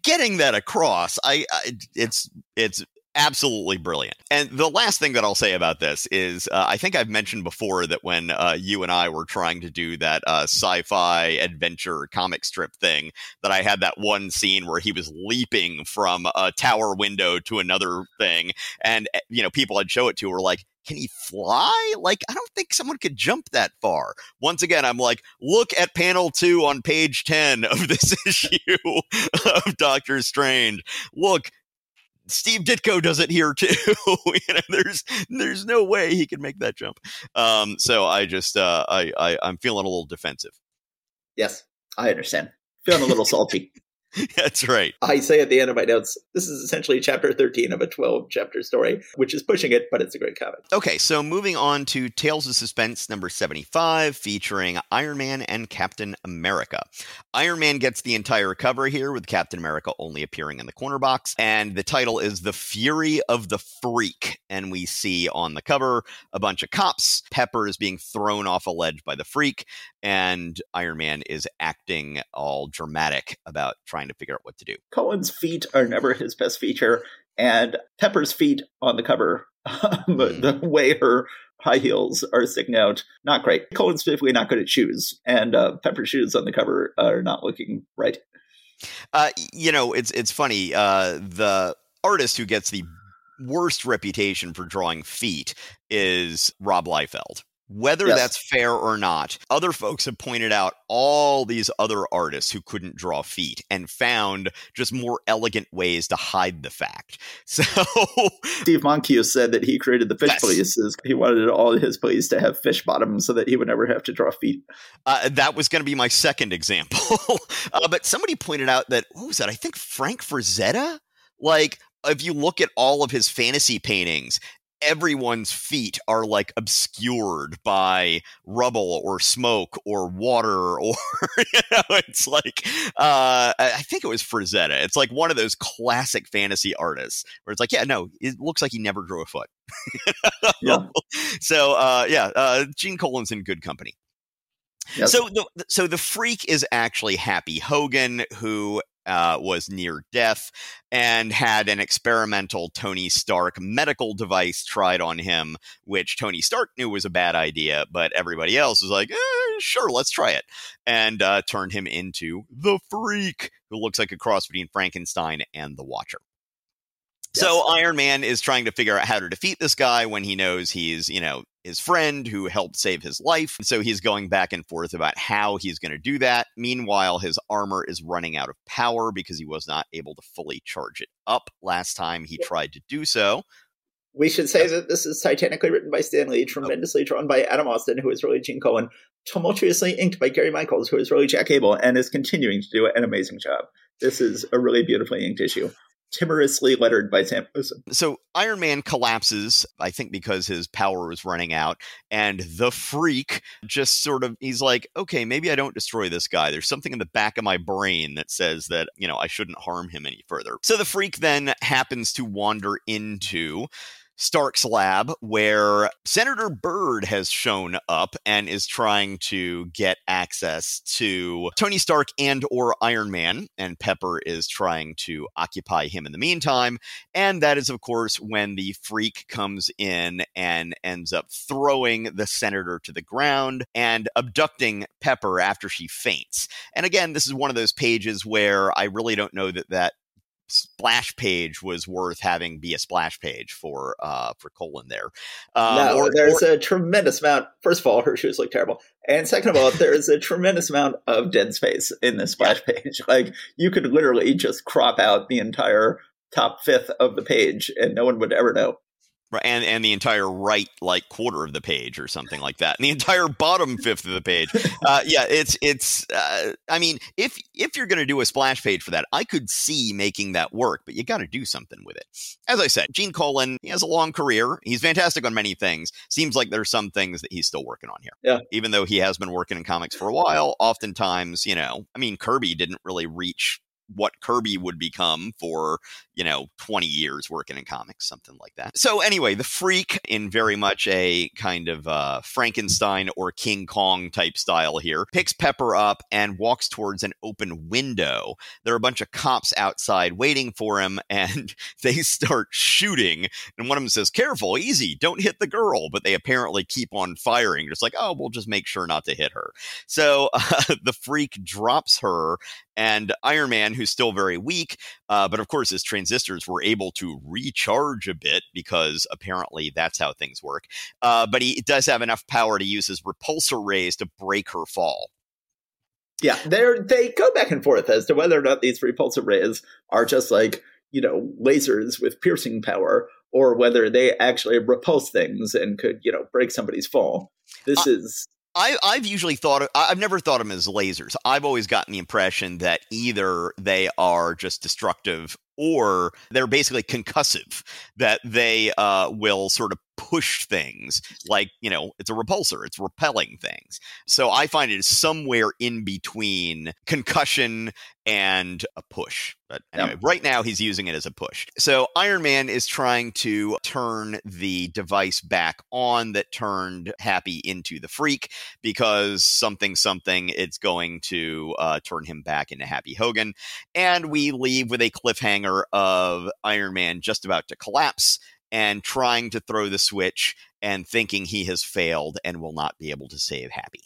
getting that across, I, I it's, it's, absolutely brilliant. And the last thing that I'll say about this is uh, I think I've mentioned before that when uh, you and I were trying to do that uh, sci-fi adventure comic strip thing, that I had that one scene where he was leaping from a tower window to another thing. And, you know, people I'd show it to were like, can he fly? Like, I don't think someone could jump that far. Once again, I'm like, look at panel two on page ten of this issue of Doctor Strange. Look, Steve Ditko does it here too. You know, there's there's no way he can make that jump. Um, so I just uh, I, I I'm feeling a little defensive. Yes, I understand. Feeling a little salty. That's right. I say at the end of my notes, this is essentially chapter thirteen of a twelve-chapter story, which is pushing it, but it's a great comic. Okay, so moving on to Tales of Suspense number seventy-five, featuring Iron Man and Captain America. Iron Man gets the entire cover here, with Captain America only appearing in the corner box, and the title is The Fury of the Freak, and we see on the cover a bunch of cops. Pepper is being thrown off a ledge by the Freak, and Iron Man is acting all dramatic about trying to figure out what to do. Cohen's feet are never his best feature, and Pepper's feet on the cover, mm. the way her high heels are sticking out, not great. Cohen's specifically not good at shoes, and uh, Pepper's shoes on the cover are not looking right. Uh, you know, it's it's funny. Uh, the artist who gets the worst reputation for drawing feet is Rob Liefeld. Whether yes. that's fair or not, other folks have pointed out all these other artists who couldn't draw feet and found just more elegant ways to hide the fact. So Steve Monkey said that he created the fish yes. police. He wanted all his police to have fish bottoms so that he would never have to draw feet. Uh, that was going to be my second example. uh, but somebody pointed out that, what was that? I think Frank Frazetta? Like, if you look at all of his fantasy paintings, everyone's feet are like obscured by rubble or smoke or water, or you know, it's like uh, I think it was Frazetta. It's like one of those classic fantasy artists where it's like, yeah, no, it looks like he never drew a foot. Yeah. So uh, yeah, uh, Gene Colan's in good company. Yes. So the, so the Freak is actually Happy Hogan, who Uh, was near death and had an experimental Tony Stark medical device tried on him, which Tony Stark knew was a bad idea, but everybody else was like, eh, sure, let's try it, and uh, turned him into the Freak, who looks like a cross between Frankenstein and the Watcher. Yes. So Iron Man is trying to figure out how to defeat this guy when he knows he's, you know, his friend who helped save his life. So he's going back and forth about how he's going to do that. Meanwhile, his armor is running out of power because he was not able to fully charge it up last time he tried to do so. We should say that this is titanically written by Stan Lee, tremendously drawn by Adam Austin, who is really Gene Colan, tumultuously inked by Gary Michaels, who is really Jack Abel, and is continuing to do an amazing job. This is a really beautifully inked issue. Timorously lettered by Sam Wilson. So Iron Man collapses, I think because his power was running out, and the Freak just sort of, he's like, okay, maybe I don't destroy this guy. There's something in the back of my brain that says that, you know, I shouldn't harm him any further. So the Freak then happens to wander into Stark's lab, where Senator Byrd has shown up and is trying to get access to Tony Stark and or Iron Man, and Pepper is trying to occupy him in the meantime. And that is, of course, when the Freak comes in and ends up throwing the Senator to the ground and abducting Pepper after she faints. And again, this is one of those pages where I really don't know that that splash page was worth having be a splash page for uh for Colin there. Um, no, or, there's or, a tremendous amount. First of all, her shoes look terrible, and second of all, there is a tremendous amount of dead space in this splash yeah. page. Like, you could literally just crop out the entire top fifth of the page, and no one would ever know. And and the entire right like quarter of the page or something like that, and the entire bottom fifth of the page. Uh, yeah, it's it's. Uh, I mean, if if you're going to do a splash page for that, I could see making that work, but you got to do something with it. As I said, Gene Colan, he has a long career. He's fantastic on many things. Seems like there's some things that he's still working on here. Yeah. Even though he has been working in comics for a while, oftentimes, you know, I mean, Kirby didn't really reach what Kirby would become for, you know, twenty years working in comics, something like that. So anyway, the Freak in very much a kind of uh, Frankenstein or King Kong type style here, picks Pepper up and walks towards an open window. There are a bunch of cops outside waiting for him, and they start shooting. And one of them says, careful, easy, don't hit the girl. But they apparently keep on firing. Just like, oh, we'll just make sure not to hit her. So uh, the Freak drops her, and Iron Man, who's still very weak, uh, but of course his transistors were able to recharge a bit because apparently that's how things work. Uh, but he does have enough power to use his repulsor rays to break her fall. Yeah, they go back and forth as to whether or not these repulsor rays are just like, you know, lasers with piercing power, or whether they actually repulse things and could, you know, break somebody's fall. This I- is... I, I've usually thought of, I've never thought of them as lasers. I've always gotten the impression that either they are just destructive or they're basically concussive, that they uh, will sort of push things like, you know, it's a repulsor, it's repelling things. So I find it is somewhere in between concussion and a push. But anyway, yep. Right now he's using it as a push. So Iron Man is trying to turn the device back on that turned Happy into the Freak, because something, something, it's going to uh, turn him back into Happy Hogan. And we leave with a cliffhanger of Iron Man just about to collapse and trying to throw the switch and thinking he has failed and will not be able to save Happy.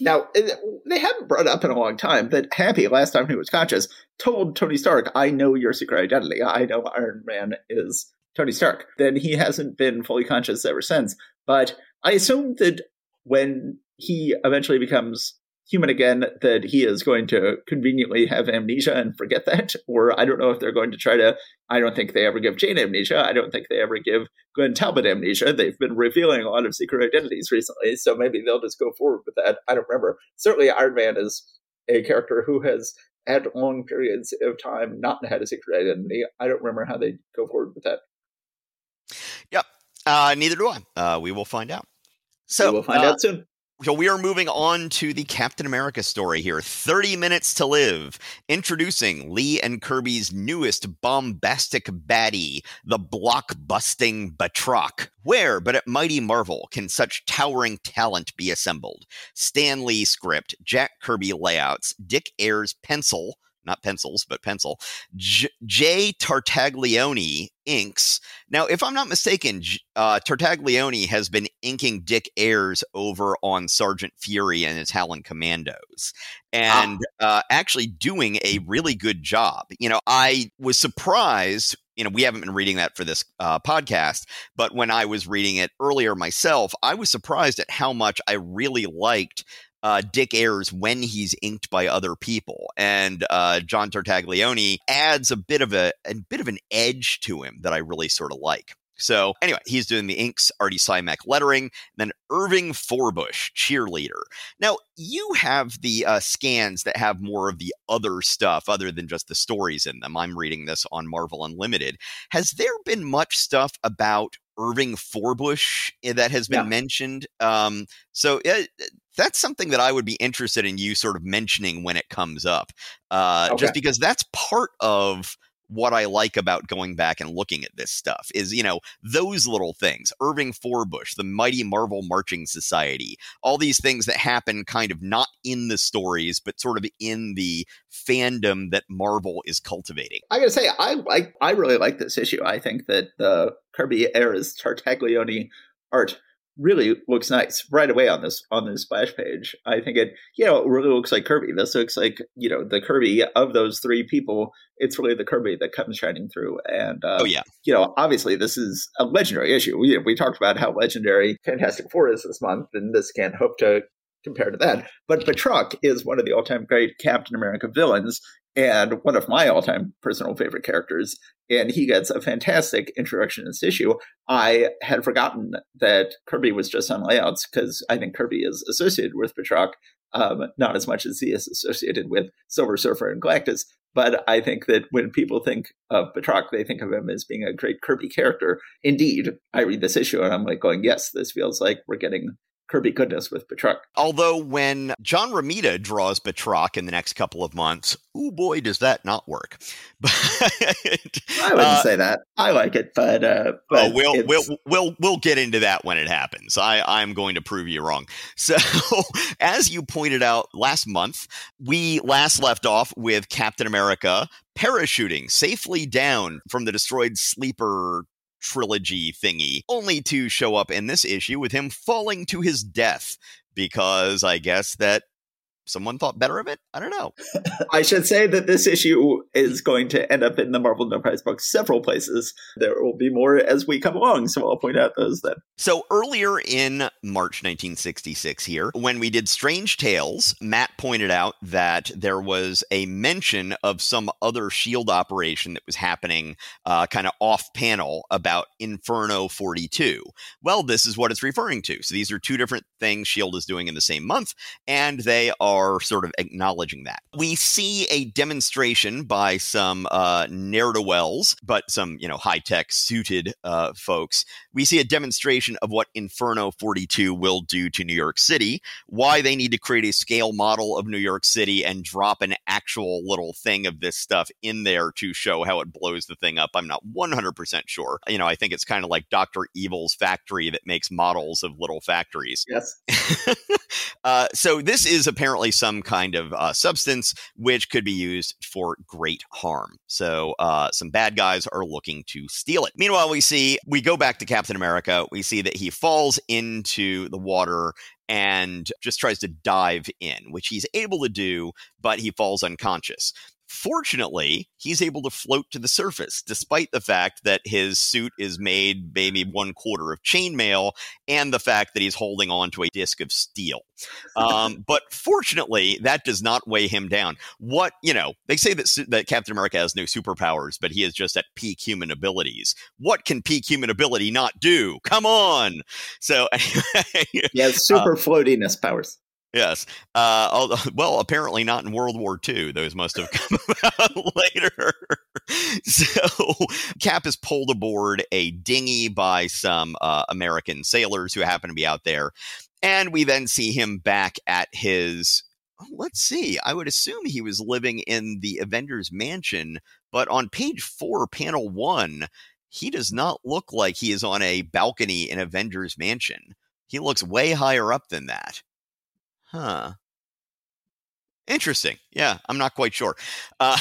Now, they haven't brought up in a long time that Happy, last time he was conscious, told Tony Stark, I know your secret identity. I know Iron Man is Tony Stark. Then he hasn't been fully conscious ever since. But I assume that when he eventually becomes human again, that he is going to conveniently have amnesia and forget that. Or I don't know if they're going to try to, I don't think they ever give Jane amnesia. I don't think they ever give Glenn Talbot amnesia. They've been revealing a lot of secret identities recently, so maybe they'll just go forward with that. I don't remember. Certainly Iron Man is a character who has had long periods of time not had a secret identity. I don't remember how they go forward with that. Yep. Uh, neither do I. Uh, we will find out. So we'll find uh, out soon. So we are moving on to the Captain America story here. thirty minutes to Live. Introducing Lee and Kirby's newest bombastic baddie, the block-busting Batroc. Where, but at Mighty Marvel, can such towering talent be assembled? Stan Lee script, Jack Kirby layouts, Dick Ayers pencil, not pencils, but pencil, J. J. Tartaglione inks. Now, if I'm not mistaken, uh, Tartaglione has been inking Dick Ayers over on Sergeant Fury and his Howlin' Commandos, and ah. uh, actually doing a really good job. You know, I was surprised. You know, we haven't been reading that for this uh, podcast, but when I was reading it earlier myself, I was surprised at how much I really liked Uh, Dick Ayers when he's inked by other people, and uh, John Tartaglione adds a bit of a, a bit of an edge to him that I really sort of like. So anyway, he's doing the inks, Artie Simek lettering, then Irving Forbush, cheerleader. Now, you have the uh, scans that have more of the other stuff other than just the stories in them. I'm reading this on Marvel Unlimited. Has there been much stuff about Irving Forbush that has been yeah. mentioned? Um, so it, that's something that I would be interested in you sort of mentioning when it comes up, uh, okay. just because that's part of what I like about going back and looking at this stuff is, you know, those little things, Irving Forbush, the Mighty Marvel Marching Society, all these things that happen kind of not in the stories, but sort of in the fandom that Marvel is cultivating. I gotta say, I like, I really like this issue. I think that the Kirby Ayers Tartaglione art really looks nice right away on this, on this splash page. I think it, you know, it really looks like Kirby. This looks like, you know, the Kirby of those three people. It's really the Kirby that comes shining through. And, uh, oh, yeah. you know, obviously this is a legendary issue. We, we talked about how legendary Fantastic Four is this month, and this can hope to compared to that. But Batroc is one of the all-time great Captain America villains and one of my all-time personal favorite characters. And he gets a fantastic introduction in this issue. I had forgotten that Kirby was just on layouts because I think Kirby is associated with Batroc, um, not as much as he is associated with Silver Surfer and Galactus. But I think that when people think of Batroc, they think of him as being a great Kirby character. Indeed, I read this issue and I'm like going, yes, this feels like we're getting Kirby goodness with Batroc. Although when John Romita draws Batroc in the next couple of months, oh boy, does that not work. But, I wouldn't uh, say that. I like it, but, uh, but oh, we'll, we'll, we'll, we'll get into that when it happens. I, I'm going to prove you wrong. So as you pointed out last month, we last left off with Captain America parachuting safely down from the destroyed sleeper trilogy thingy, only to show up in this issue with him falling to his death because I guess that someone thought better of it. I don't know. I should say that this issue is going to end up in the Marvel No Prize book several places. There will be more as we come along, so I'll point out those then. So earlier in March nineteen sixty-six here, when we did Strange Tales, Matt pointed out that there was a mention of some other S H I E L D operation that was happening uh, kind of off-panel about Inferno forty-two. Well, this is what it's referring to. So these are two different things S H I E L D is doing in the same month, and they are are sort of acknowledging that. We see a demonstration by some uh, ne'er-do-wells, but some, you know, high-tech suited uh, folks. We see a demonstration of what Inferno forty-two will do to New York City, why they need to create a scale model of New York City and drop an actual little thing of this stuff in there to show how it blows the thing up. I'm not one hundred percent sure. You know, I think it's kind of like Doctor Evil's factory that makes models of little factories. Yes. uh, so this is apparently some kind of uh, substance which could be used for great harm. So uh, some bad guys are looking to steal it. Meanwhile, we see, we go back to Captain America. We see that he falls into the water and just tries to dive in, which he's able to do, but he falls unconscious. Fortunately, he's able to float to the surface, despite the fact that his suit is made maybe one quarter of chainmail and the fact that he's holding on to a disc of steel. Um, but fortunately, that does not weigh him down. What, you know, they say that, that Captain America has no superpowers, but he is just at peak human abilities. What can peak human ability not do? Come on! So anyway, he has super uh, floatiness powers. Yes. Uh, well, apparently not in World War Two. Those must have come about later. So Cap is pulled aboard a dinghy by some uh, American sailors who happen to be out there. And we then see him back at his, let's see, I would assume he was living in the Avengers mansion. But on page four, panel one, he does not look like he is on a balcony in Avengers mansion. He looks way higher up than that. Huh. Interesting. Yeah, I'm not quite sure. Uh,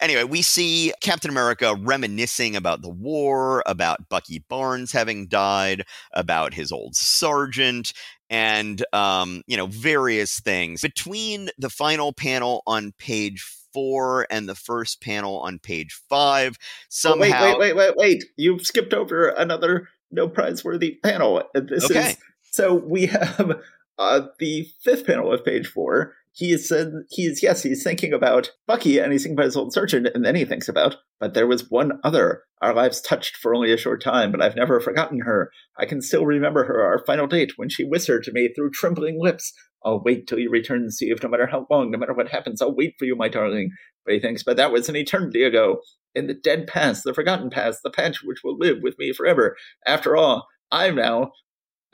anyway, we see Captain America reminiscing about the war, about Bucky Barnes having died, about his old sergeant, and, um, you know, various things. Between the final panel on page four and the first panel on page five, somehow... Oh, wait, wait, wait, wait, wait. You've skipped over another no prize-worthy panel. This okay. Is... So we have... Uh, the fifth panel of page four, he said he's, yes, he's thinking about Bucky and he's thinking about his old surgeon. And then he thinks about, but there was one other. Our lives touched for only a short time, but I've never forgotten her. I can still remember her, our final date, when she whispered to me through trembling lips. I'll wait till you return, Steve, no matter how long, no matter what happens, I'll wait for you, my darling. But he thinks, but that was an eternity ago. In the dead past, the forgotten past, the patch which will live with me forever. After all, I'm now...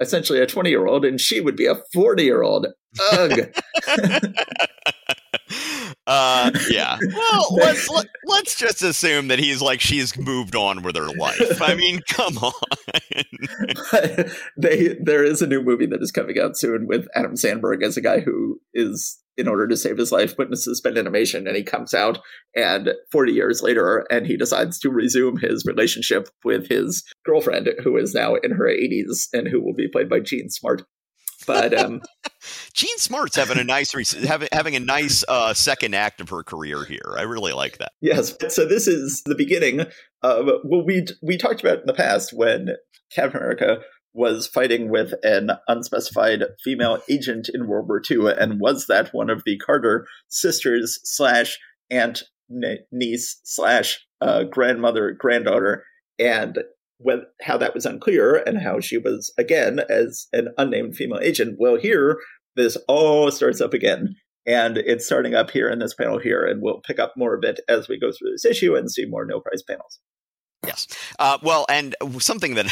essentially a twenty-year-old, and she would be a forty-year-old. Ugh. uh, yeah. Well, let's let, let's just assume that he's like she's moved on with her life. I mean, come on. they there is a new movie that is coming out soon with Adam Sandberg as a guy who is, in order to save his life, put in suspended animation, and he comes out and forty years later, and he decides to resume his relationship with his girlfriend, who is now in her eighties and who will be played by Jean Smart. But um, Jean Smart's having a nice having having a nice uh, second act of her career here. I really like that. Yes. So this is the beginning of well, we we talked about in the past when Captain America was fighting with an unspecified female agent in World War Two, and was that one of the Carter sisters slash aunt, niece slash uh, grandmother, granddaughter, and whether, how that was unclear, and how she was, again, as an unnamed female agent. Well, here, this all starts up again, and it's starting up here in this panel here, and we'll pick up more of it as we go through this issue and see more no-prize panels. Yes. Uh, well, and something that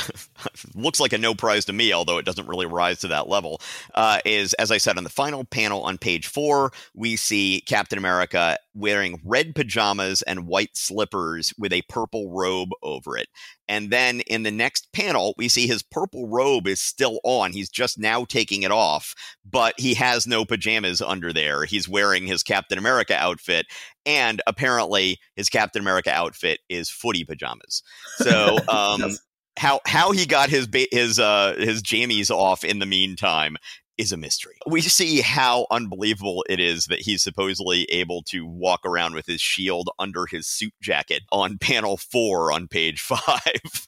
looks like a no prize to me, although it doesn't really rise to that level, uh, is, as I said, on the final panel on page four, we see Captain America wearing red pajamas and white slippers with a purple robe over it. And then in the next panel, we see his purple robe is still on. He's just now taking it off, but he has no pajamas under there. He's wearing his Captain America outfit, and apparently his Captain America outfit is footy pajamas. So um, yes. how how he got his ba- his uh, his jammies off in the meantime is a mystery. We see how unbelievable it is that he's supposedly able to walk around with his shield under his suit jacket on panel four on page five.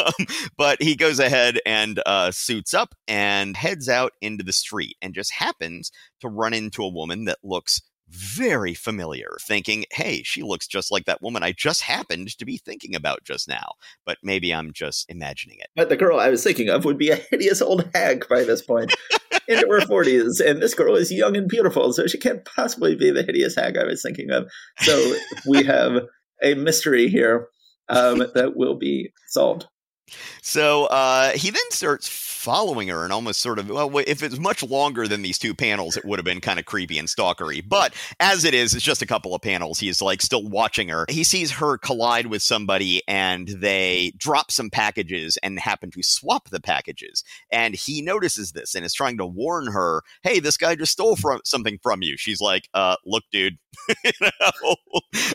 um, but he goes ahead and uh, suits up and heads out into the street, and just happens to run into a woman that looks very familiar, thinking, hey, she looks just like that woman I just happened to be thinking about just now, but maybe I'm just imagining it. But the girl I was thinking of would be a hideous old hag by this point, into her forties, and this girl is young and beautiful, so she can't possibly be the hideous hag I was thinking of. So we have a mystery here um, that will be solved. So uh, he then starts following her, and almost sort of, well, if it's much longer than these two panels, it would have been kind of creepy and stalkery. But as it is, it's just a couple of panels. He's like still watching her. He sees her collide with somebody, and they drop some packages and happen to swap the packages. And he notices this and is trying to warn her, hey, this guy just stole from something from you. She's like, uh, look, dude, you know,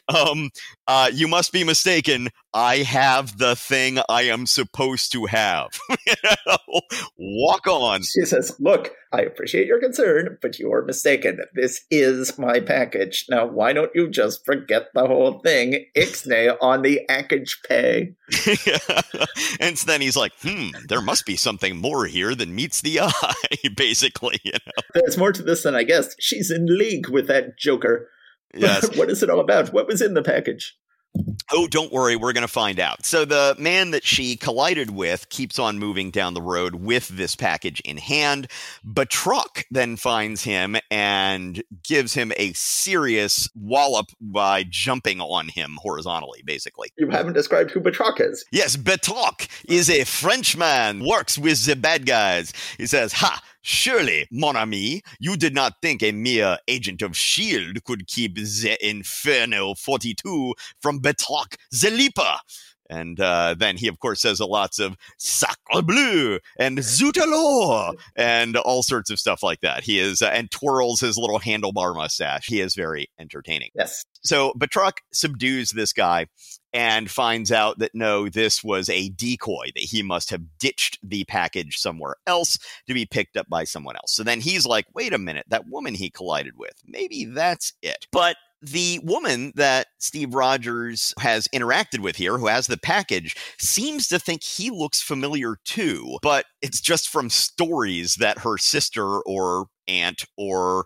um, uh, you must be mistaken. I have the thing I am supposed to have. You know? Walk on. She says, look, I appreciate your concern, but you are mistaken. This is my package. Now, why don't you just forget the whole thing? Ixnay on the package pay. Yeah. And so then he's like, hmm, there must be something more here than meets the eye, basically. You know? There's more to this than I guessed. She's in league with that Joker. Yes. What is it all about? What was in the package? Oh, don't worry. We're going to find out. So the man that she collided with keeps on moving down the road with this package in hand. Batroc then finds him and gives him a serious wallop by jumping on him horizontally, basically. You haven't described who Batroc is. Yes, Batroc is a Frenchman, works with the bad guys. He says, ha! Surely, mon ami, you did not think a mere agent of S H I E L D could keep the Inferno forty-two from Batroc the Leaper. And uh, then he, of course, says a lots of sacre bleu and zut alors and all sorts of stuff like that. He is uh, and twirls his little handlebar mustache. He is very entertaining. Yes. So Batroc subdues this guy and finds out that, no, this was a decoy, that he must have ditched the package somewhere else to be picked up by someone else. So then he's like, wait a minute, that woman he collided with, maybe that's it. But the woman that Steve Rogers has interacted with here, who has the package, seems to think he looks familiar too, but it's just from stories that her sister or aunt or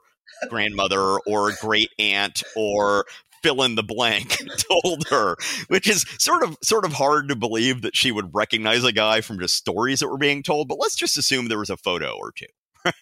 grandmother or great aunt or fill in the blank told her, which is sort of sort of hard to believe that she would recognize a guy from just stories that were being told. But let's just assume there was a photo or two.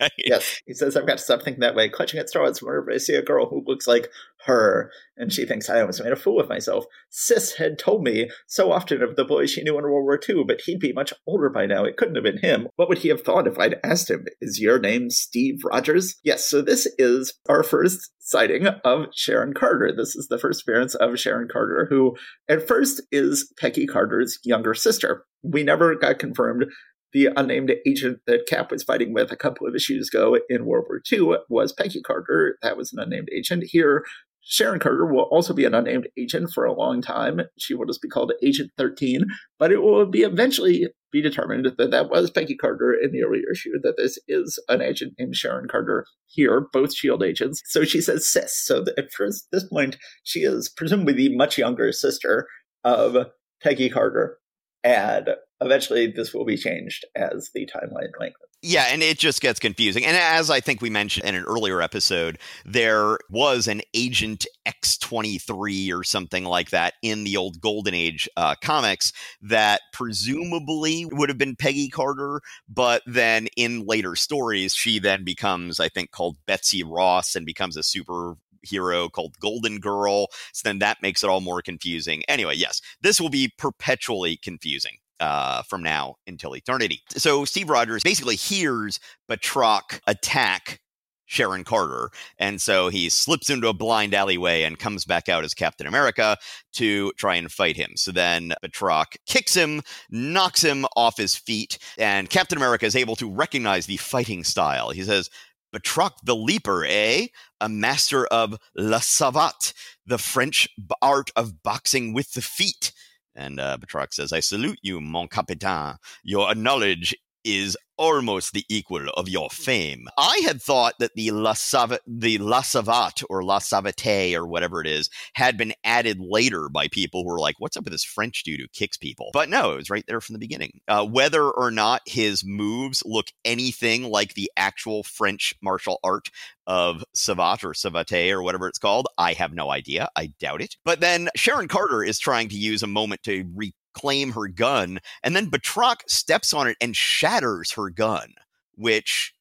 Right? Yes. He says, I've got something that way, clutching at straws whenever I see a girl who looks like her. And she thinks, I almost made a fool of myself. Sis had told me so often of the boy she knew in World War Two, but he'd be much older by now. It couldn't have been him. What would he have thought if I'd asked him, is your name Steve Rogers? Yes, so this is our first sighting of Sharon Carter. This is the first appearance of Sharon Carter, who at first is Peggy Carter's younger sister. We never got confirmed. The unnamed agent that Cap was fighting with a couple of issues ago in World War Two was Peggy Carter. That was an unnamed agent. Here, Sharon Carter will also be an unnamed agent for a long time. She will just be called Agent thirteen, but it will be eventually be determined that that was Peggy Carter in the earlier issue, that this is an agent named Sharon Carter here, both S H I E L D agents. So she says sis. So at first, this point, she is presumably the much younger sister of Peggy Carter. And eventually this will be changed as the timeline lengthens. Yeah, and it just gets confusing. And as I think we mentioned in an earlier episode, there was an Agent X twenty-three or something like that in the old Golden Age uh, comics that presumably would have been Peggy Carter. But then in later stories, she then becomes, I think, called Betsy Ross and becomes a super... hero called Golden Girl. So then that makes it all more confusing. Anyway, yes, this will be perpetually confusing uh, from now until eternity. So Steve Rogers basically hears Batroc attack Sharon Carter. And so he slips into a blind alleyway and comes back out as Captain America to try and fight him. So then Batroc kicks him, knocks him off his feet, and Captain America is able to recognize the fighting style. He says, "Batroc the Leaper, eh? A master of La Savate, the French art of boxing with the feet." And uh, Batroc says, "I salute you, mon capitaine. Your knowledge is almost the equal of your fame." I had thought that the La Savate, the La Savate or La Savate or whatever it is had been added later by people who were like, what's up with this French dude who kicks people? But no, it was right there from the beginning. Uh, whether or not his moves look anything like the actual French martial art of Savate or Savate or whatever it's called, I have no idea. I doubt it. But then Sharon Carter is trying to use a moment to re claim her gun, and then Batroc steps on it and shatters her gun, which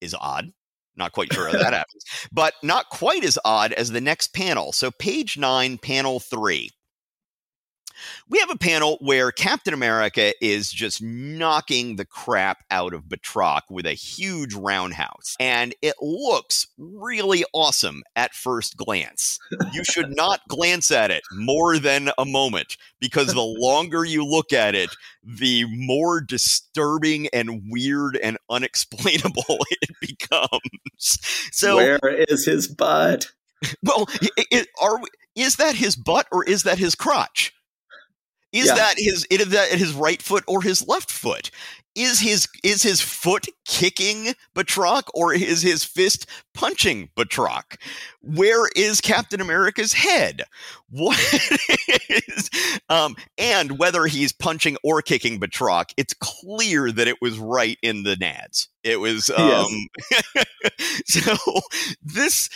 is odd. Not quite sure how that happens, but not quite as odd as the next panel. So page nine, panel three. We have a panel where Captain America is just knocking the crap out of Batroc with a huge roundhouse. And it looks really awesome at first glance. You should not glance at it more than a moment, because the longer you look at it, the more disturbing and weird and unexplainable it becomes. So, where is his butt? Well, it, it, are we, is that his butt or is that his crotch? Is yeah. that his is that his right foot or his left foot? Is his is his foot kicking Batroc or is his fist punching Batroc? Where is Captain America's head? What is um, and whether he's punching or kicking Batroc, it's clear that it was right in the nads. It was um, yes. So this.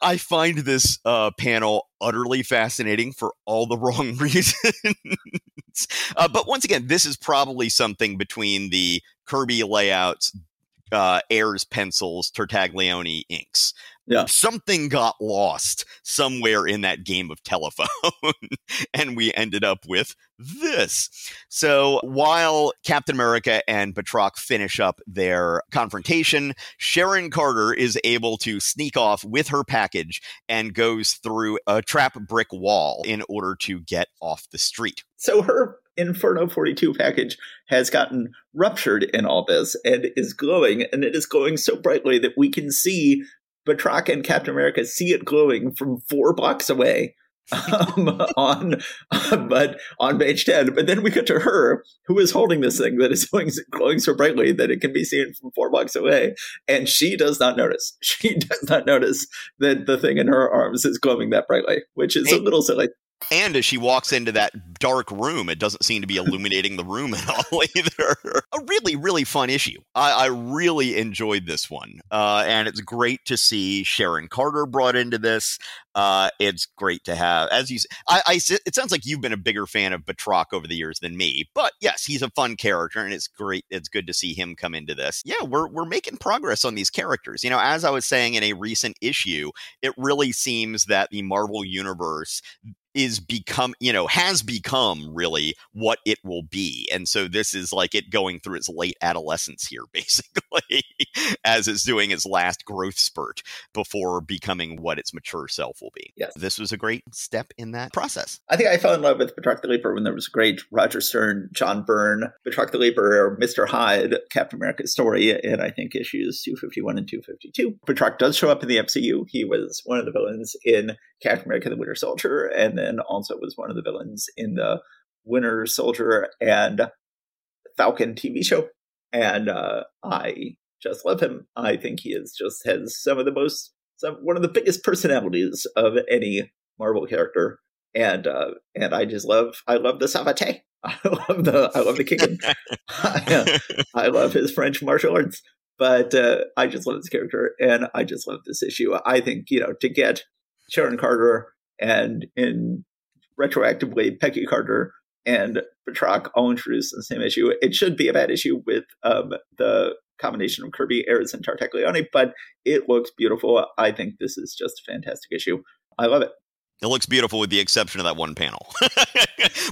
I find this uh, panel utterly fascinating for all the wrong reasons. uh, but once again, this is probably something between the Kirby layouts, uh, Ayers pencils, Tartaglione inks. Yeah. Something got lost somewhere in that game of telephone, and we ended up with this. So while Captain America and Batroc finish up their confrontation, Sharon Carter is able to sneak off with her package and goes through a trap brick wall in order to get off the street. So her Inferno forty-two package has gotten ruptured in all this and is glowing, and it is glowing so brightly that we can see Batroc and Captain America see it glowing from four blocks away um, on um, but on page ten. But then we get to her, who is holding this thing that is glowing, glowing so brightly that it can be seen from four blocks away. And she does not notice. She does not notice that the thing in her arms is glowing that brightly, which is a little silly. And as she walks into that dark room, it doesn't seem to be illuminating the room at all either. A really, really fun issue. I, I really enjoyed this one. Uh, and it's great to see Sharon Carter brought into this. Uh, it's great to have, as you, I, I, it sounds like you've been a bigger fan of Batroc over the years than me, but yes, he's a fun character and it's great. It's good to see him come into this. Yeah, we're, we're making progress on these characters. You know, as I was saying in a recent issue, it really seems that the Marvel Universe is become, you know, has become really what it will be. And so this is like it going through its late adolescence here, basically, as it's doing its last growth spurt before becoming what its mature self will be. Yes. This was a great step in that process. I think I fell in love with Batroc the Leaper when there was a great Roger Stern, John Byrne, Batroc the Leaper, or Mister Hyde, Captain America's story in, I think, issues two fifty-one and two fifty-two. Batroc does show up in the M C U. He was one of the villains in Captain America the Winter Soldier, and then also was one of the villains in the Winter Soldier and Falcon T V show. And uh, I just love him. I think he is just has some of the most, some one of the biggest personalities of any Marvel character. And uh, and I just love, I love the Savate. I love the I love the kicking. I, uh, I love his French martial arts. But uh, I just love this character, and I just love this issue. I think, you know, to get Sharon Carter and, in retroactively, Peggy Carter and Batroc all introduced in the same issue, it should be a bad issue with um, the combination of Kirby, Ayres, and Tartaglione, but it looks beautiful. I think this is just a fantastic issue. I love it. It looks beautiful with the exception of that one panel,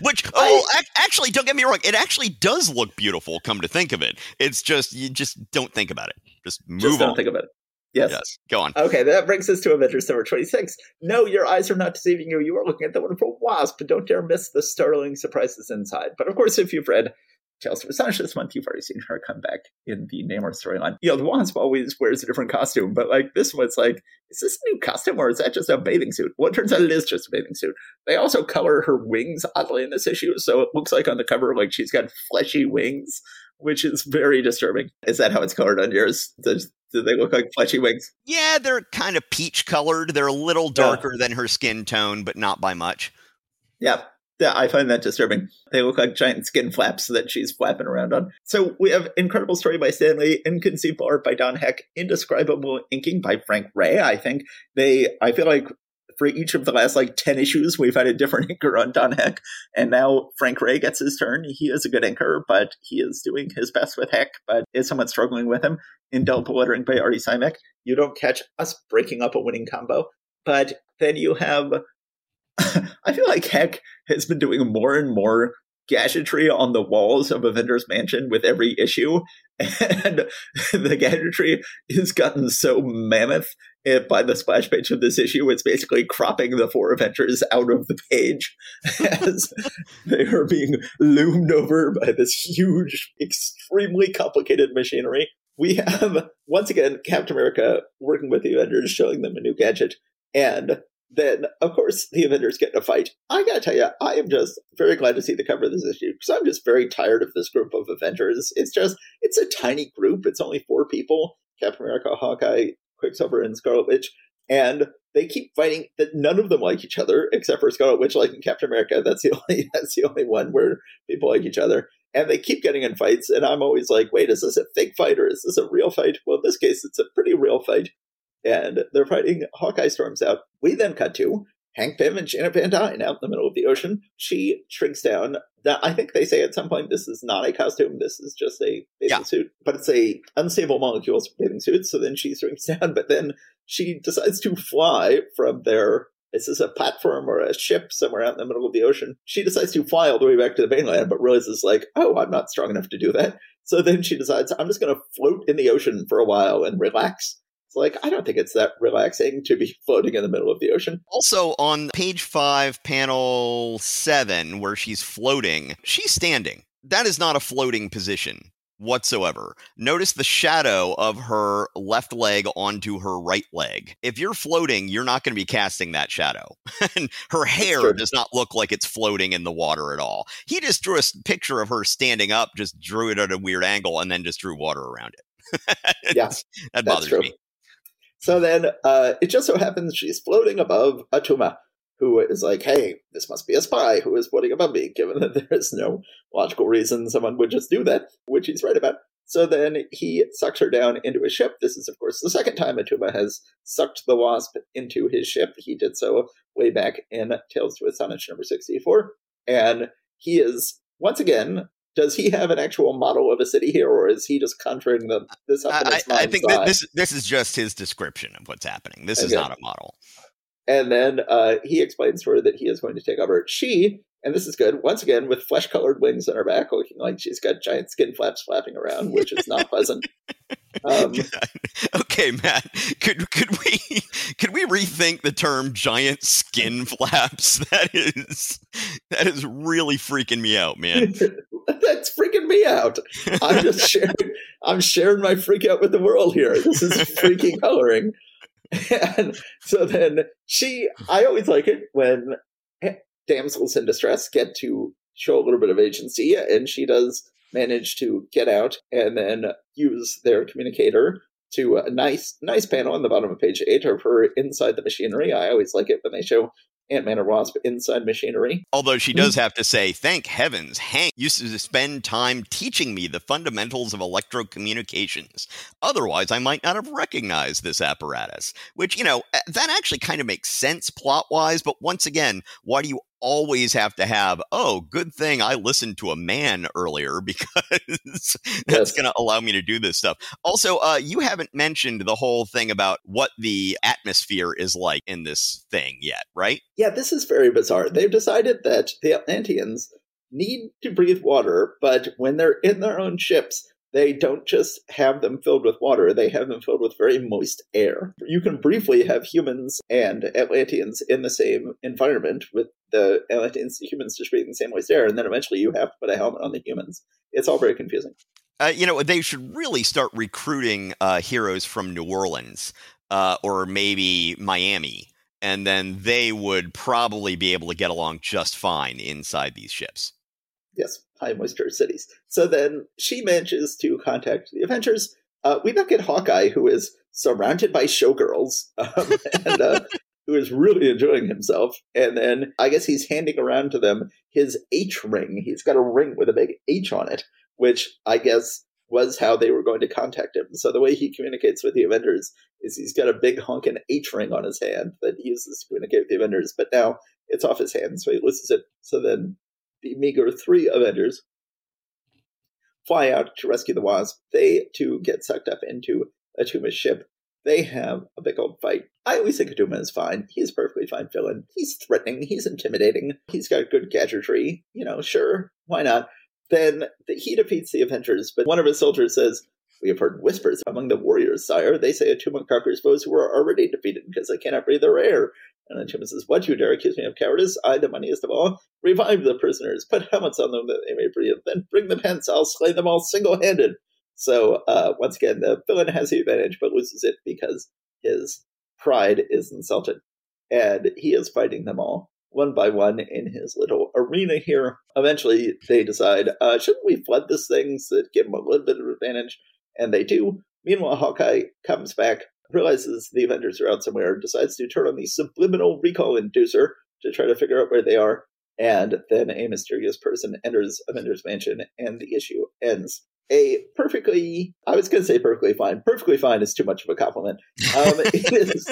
which, oh, I, actually, don't get me wrong. It actually does look beautiful, come to think of it. It's just, you just don't think about it. Just move just don't on. Don't think about it. Yes. yes. Go on. Okay, that brings us to Avengers number twenty-six. No, your eyes are not deceiving you. You are looking at the wonderful Wasp, but don't dare miss the startling surprises inside. But of course, if you've read Tales from Astonish this month, you've already seen her come back in the Namor storyline. You know, the Wasp always wears a different costume, but like this one's like, is this a new costume or is that just a bathing suit? Well, it turns out it is just a bathing suit. They also color her wings oddly in this issue, so it looks like on the cover, like she's got fleshy wings, which is very disturbing. Is that how it's colored on yours? Does, do they look like fleshy wings? Yeah, they're kind of peach colored. They're a little darker yeah. than her skin tone, but not by much. Yeah. Yeah, I find that disturbing. They look like giant skin flaps that she's flapping around on. So we have incredible story by Stan Lee, inconceivable art by Don Heck, indescribable inking by Frank Ray, I think. They, I feel like for each of the last like ten issues, we've had a different inker on Don Heck. And now Frank Ray gets his turn. He is a good inker, but he is doing his best with Heck, but is somewhat struggling with him. Indelible lettering by Artie Simek. You don't catch us breaking up a winning combo. But then you have... I feel like Heck has been doing more and more gadgetry on the walls of Avengers Mansion with every issue, and the gadgetry has gotten so mammoth it, by the splash page of this issue, it's basically cropping the four Avengers out of the page as they are being loomed over by this huge, extremely complicated machinery. We have, once again, Captain America working with the Avengers, showing them a new gadget, and then, of course, the Avengers get in a fight. I gotta tell you, I am just very glad to see the cover of this issue, because I'm just very tired of this group of Avengers. It's just, it's a tiny group. It's only four people. Captain America, Hawkeye, Quicksilver, and Scarlet Witch. And they keep fighting that none of them like each other, except for Scarlet Witch liking Captain America. That's the only, that's the only one where people like each other. And they keep getting in fights, and I'm always like, wait, is this a fake fight, or is this a real fight? Well, in this case, it's a pretty real fight. And they're fighting. Hawkeye storms out. We then cut to Hank Pym and Janet Van Dyne out in the middle of the ocean. She shrinks down. I think they say at some point this is not a costume. This is just a bathing yeah. suit. But it's a unstable molecules bathing suit. So then she shrinks down. But then she decides to fly from there. Is this a platform or a ship somewhere out in the middle of the ocean? She decides to fly all the way back to the mainland, but realizes, like, oh, I'm not strong enough to do that. So then she decides, I'm just going to float in the ocean for a while and relax. Like, I don't think it's that relaxing to be floating in the middle of the ocean. Also, on page five, panel seven, where she's floating, she's standing. That is not a floating position whatsoever. Notice the shadow of her left leg onto her right leg. If you're floating, you're not going to be casting that shadow. And her hair does not look like it's floating in the water at all. He just drew a picture of her standing up, just drew it at a weird angle, and then just drew water around it. Yeah, that bothers true. me. So then uh, it just so happens she's floating above Atuma, who is like, hey, this must be a spy who is floating above me, given that there is no logical reason someone would just do that, which he's right about. So then he sucks her down into a ship. This is, of course, the second time Atuma has sucked the Wasp into his ship. He did so way back in Tales to Astonish number sixty-four. And he is, once again... Does he have an actual model of a city here, or is he just conjuring the, this up in his mind's eye? I think that this, this is just his description of what's happening. This okay. is not a model. And then uh, he explains to her that he is going to take over. She, and this is good, once again, with flesh-colored wings on her back, looking like she's got giant skin flaps flapping around, which is not pleasant. Um, okay, Matt, could could we could we rethink the term giant skin flaps? That is that is really freaking me out, man. That's freaking me out. I'm just sharing I'm sharing my freak out with the world here. This is freaky coloring. And so then she I always like it when damsels in distress get to show a little bit of agency, and she does manage to get out and then use their communicator to a nice, nice panel on the bottom of page eight of her inside the machinery. I always like it when they show Ant-Man or Wasp inside machinery. Although she does have to say, thank heavens, Hank used to spend time teaching me the fundamentals of electrocommunications. Otherwise, I might not have recognized this apparatus. Which, you know, that actually kind of makes sense plot-wise, but once again, why do you always have to have, oh, good thing I listened to a man earlier, because that's yes. going to allow me to do this stuff. Also, uh, you haven't mentioned the whole thing about what the atmosphere is like in this thing yet, right? Yeah, this is very bizarre. They've decided that the Atlanteans need to breathe water, but when they're in their own ships, they don't just have them filled with water. They have them filled with very moist air. You can briefly have humans and Atlanteans in the same environment with the Atlanteans and humans just breathing the same moist air, and then eventually you have to put a helmet on the humans. It's all very confusing. Uh, you know, they should really start recruiting uh, heroes from New Orleans uh, or maybe Miami, and then they would probably be able to get along just fine inside these ships. Yes, high moisture cities. So then she manages to contact the Avengers. Uh, we now get Hawkeye, who is surrounded by showgirls um, and uh, who is really enjoying himself. And then I guess he's handing around to them his H ring. He's got a ring with a big H on it, which I guess was how they were going to contact him. So the way he communicates with the Avengers is he's got a big honkin' H ring on his hand that he uses to communicate with the Avengers. But now it's off his hand, so he loses it. So then the meager three Avengers fly out to rescue the Wasp. They, too, get sucked up into Atuma's ship. They have a big old fight. I always think Atuma is fine. He's a perfectly fine villain. He's threatening. He's intimidating. He's got good gadgetry. You know, sure, why not? Then the, he defeats the Avengers, but one of his soldiers says, "We have heard whispers among the warriors, sire. They say Atuma conquers those who are already defeated because they cannot breathe their air." And Atuma says, "What, you dare accuse me of cowardice? I, the mightiest of all, revive the prisoners, put helmets on them that they may breathe, then bring them hence, I'll slay them all single-handed." So, uh, once again, the villain has the advantage, but loses it because his pride is insulted. And he is fighting them all, one by one, in his little arena here. Eventually, they decide, uh, shouldn't we flood this thing so that give them a little bit of advantage? And they do. Meanwhile, Hawkeye comes back, realizes the Avengers are out somewhere, decides to turn on the subliminal recall inducer to try to figure out where they are, and then a mysterious person enters Avengers Mansion, and the issue ends. A perfectly, I was going to say perfectly fine. Perfectly fine is too much of a compliment. Um, it is,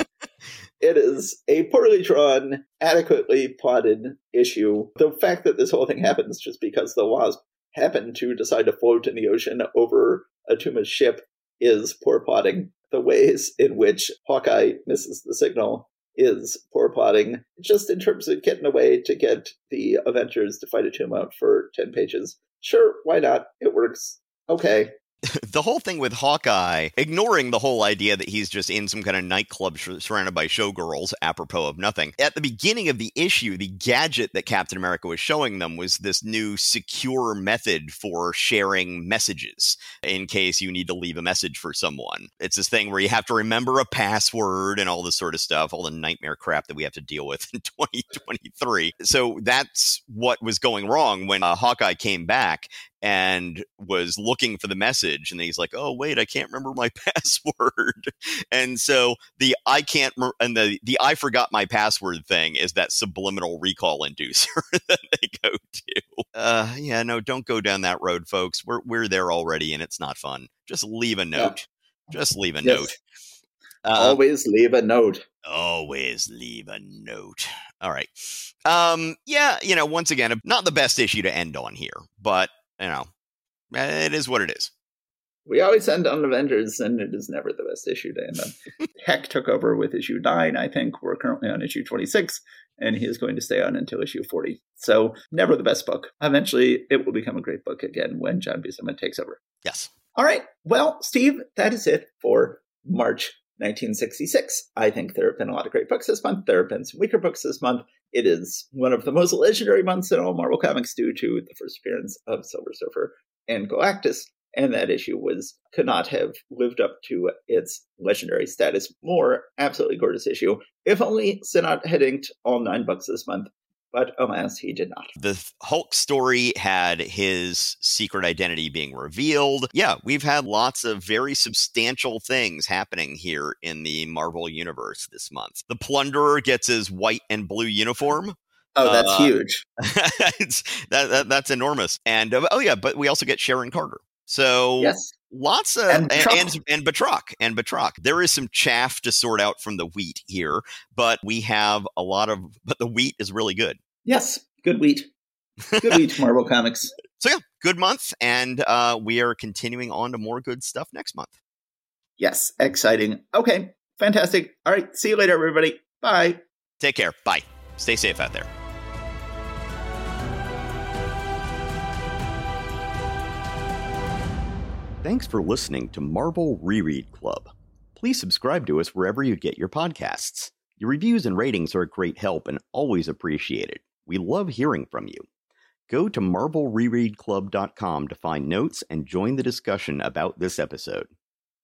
it is a poorly drawn, adequately plotted issue. The fact that this whole thing happens just because the Wasp happened to decide to float in the ocean over Atuma's ship is poor plotting. The ways in which Hawkeye misses the signal is poor plotting, just in terms of getting away to get the Avengers to fight Atuma for ten pages. Sure, why not? It works. Okay. The whole thing with Hawkeye, ignoring the whole idea that he's just in some kind of nightclub sh- surrounded by showgirls, apropos of nothing. At the beginning of the issue, the gadget that Captain America was showing them was this new secure method for sharing messages in case you need to leave a message for someone. It's this thing where you have to remember a password and all this sort of stuff, all the nightmare crap that we have to deal with in twenty twenty-three. So that's what was going wrong when uh, Hawkeye came back and was looking for the message, and then he's like, "Oh wait, I can't remember my password." And so the I can't mer- and the the I forgot my password thing is that subliminal recall inducer that they go to. Uh, yeah, no, don't go down that road, folks. We're we're there already, and it's not fun. Just leave a note. Yeah. Just leave a yes. note. Uh, always leave a note. Always leave a note. All right. Um. Yeah. You know. Once again, not the best issue to end on here, but you know, it is what it is. We always end on Avengers, and it is never the best issue to end on. Heck took over with issue nine, I think. We're currently on issue twenty-six, and he is going to stay on until issue forty. So, never the best book. Eventually, it will become a great book again when John Buscema takes over. Yes. All right. Well, Steve, that is it for March nineteen sixty-six. I think there have been a lot of great books this month. There have been some weaker books this month. It is one of the most legendary months in all Marvel Comics due to the first appearance of Silver Surfer and Galactus, and that issue was could not have lived up to its legendary status more. Absolutely gorgeous issue. If only Sinnott had inked all nine books this month, but alas, he did not. The Hulk story had his secret identity being revealed. Yeah, we've had lots of very substantial things happening here in the Marvel Universe this month. The Plunderer gets his white and blue uniform. Oh, that's uh, huge. it's, that, that, that's enormous. And, uh, oh yeah, but we also get Sharon Carter. So yes. Lots of and Batroc. And, and, and Batroc and Batroc. There is some chaff to sort out from the wheat here, but we have a lot of. But the wheat is really good. Yes, good wheat. Good wheat, Marvel Comics. So yeah, good month, and uh, we are continuing on to more good stuff next month. Yes, exciting. Okay, fantastic. All right, see you later, everybody. Bye. Take care. Bye. Stay safe out there. Thanks for listening to Marvel Reread Club. Please subscribe to us wherever you get your podcasts. Your reviews and ratings are a great help and always appreciated. We love hearing from you. Go to marvel reread club dot com to find notes and join the discussion about this episode.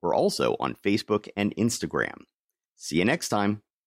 We're also on Facebook and Instagram. See you next time.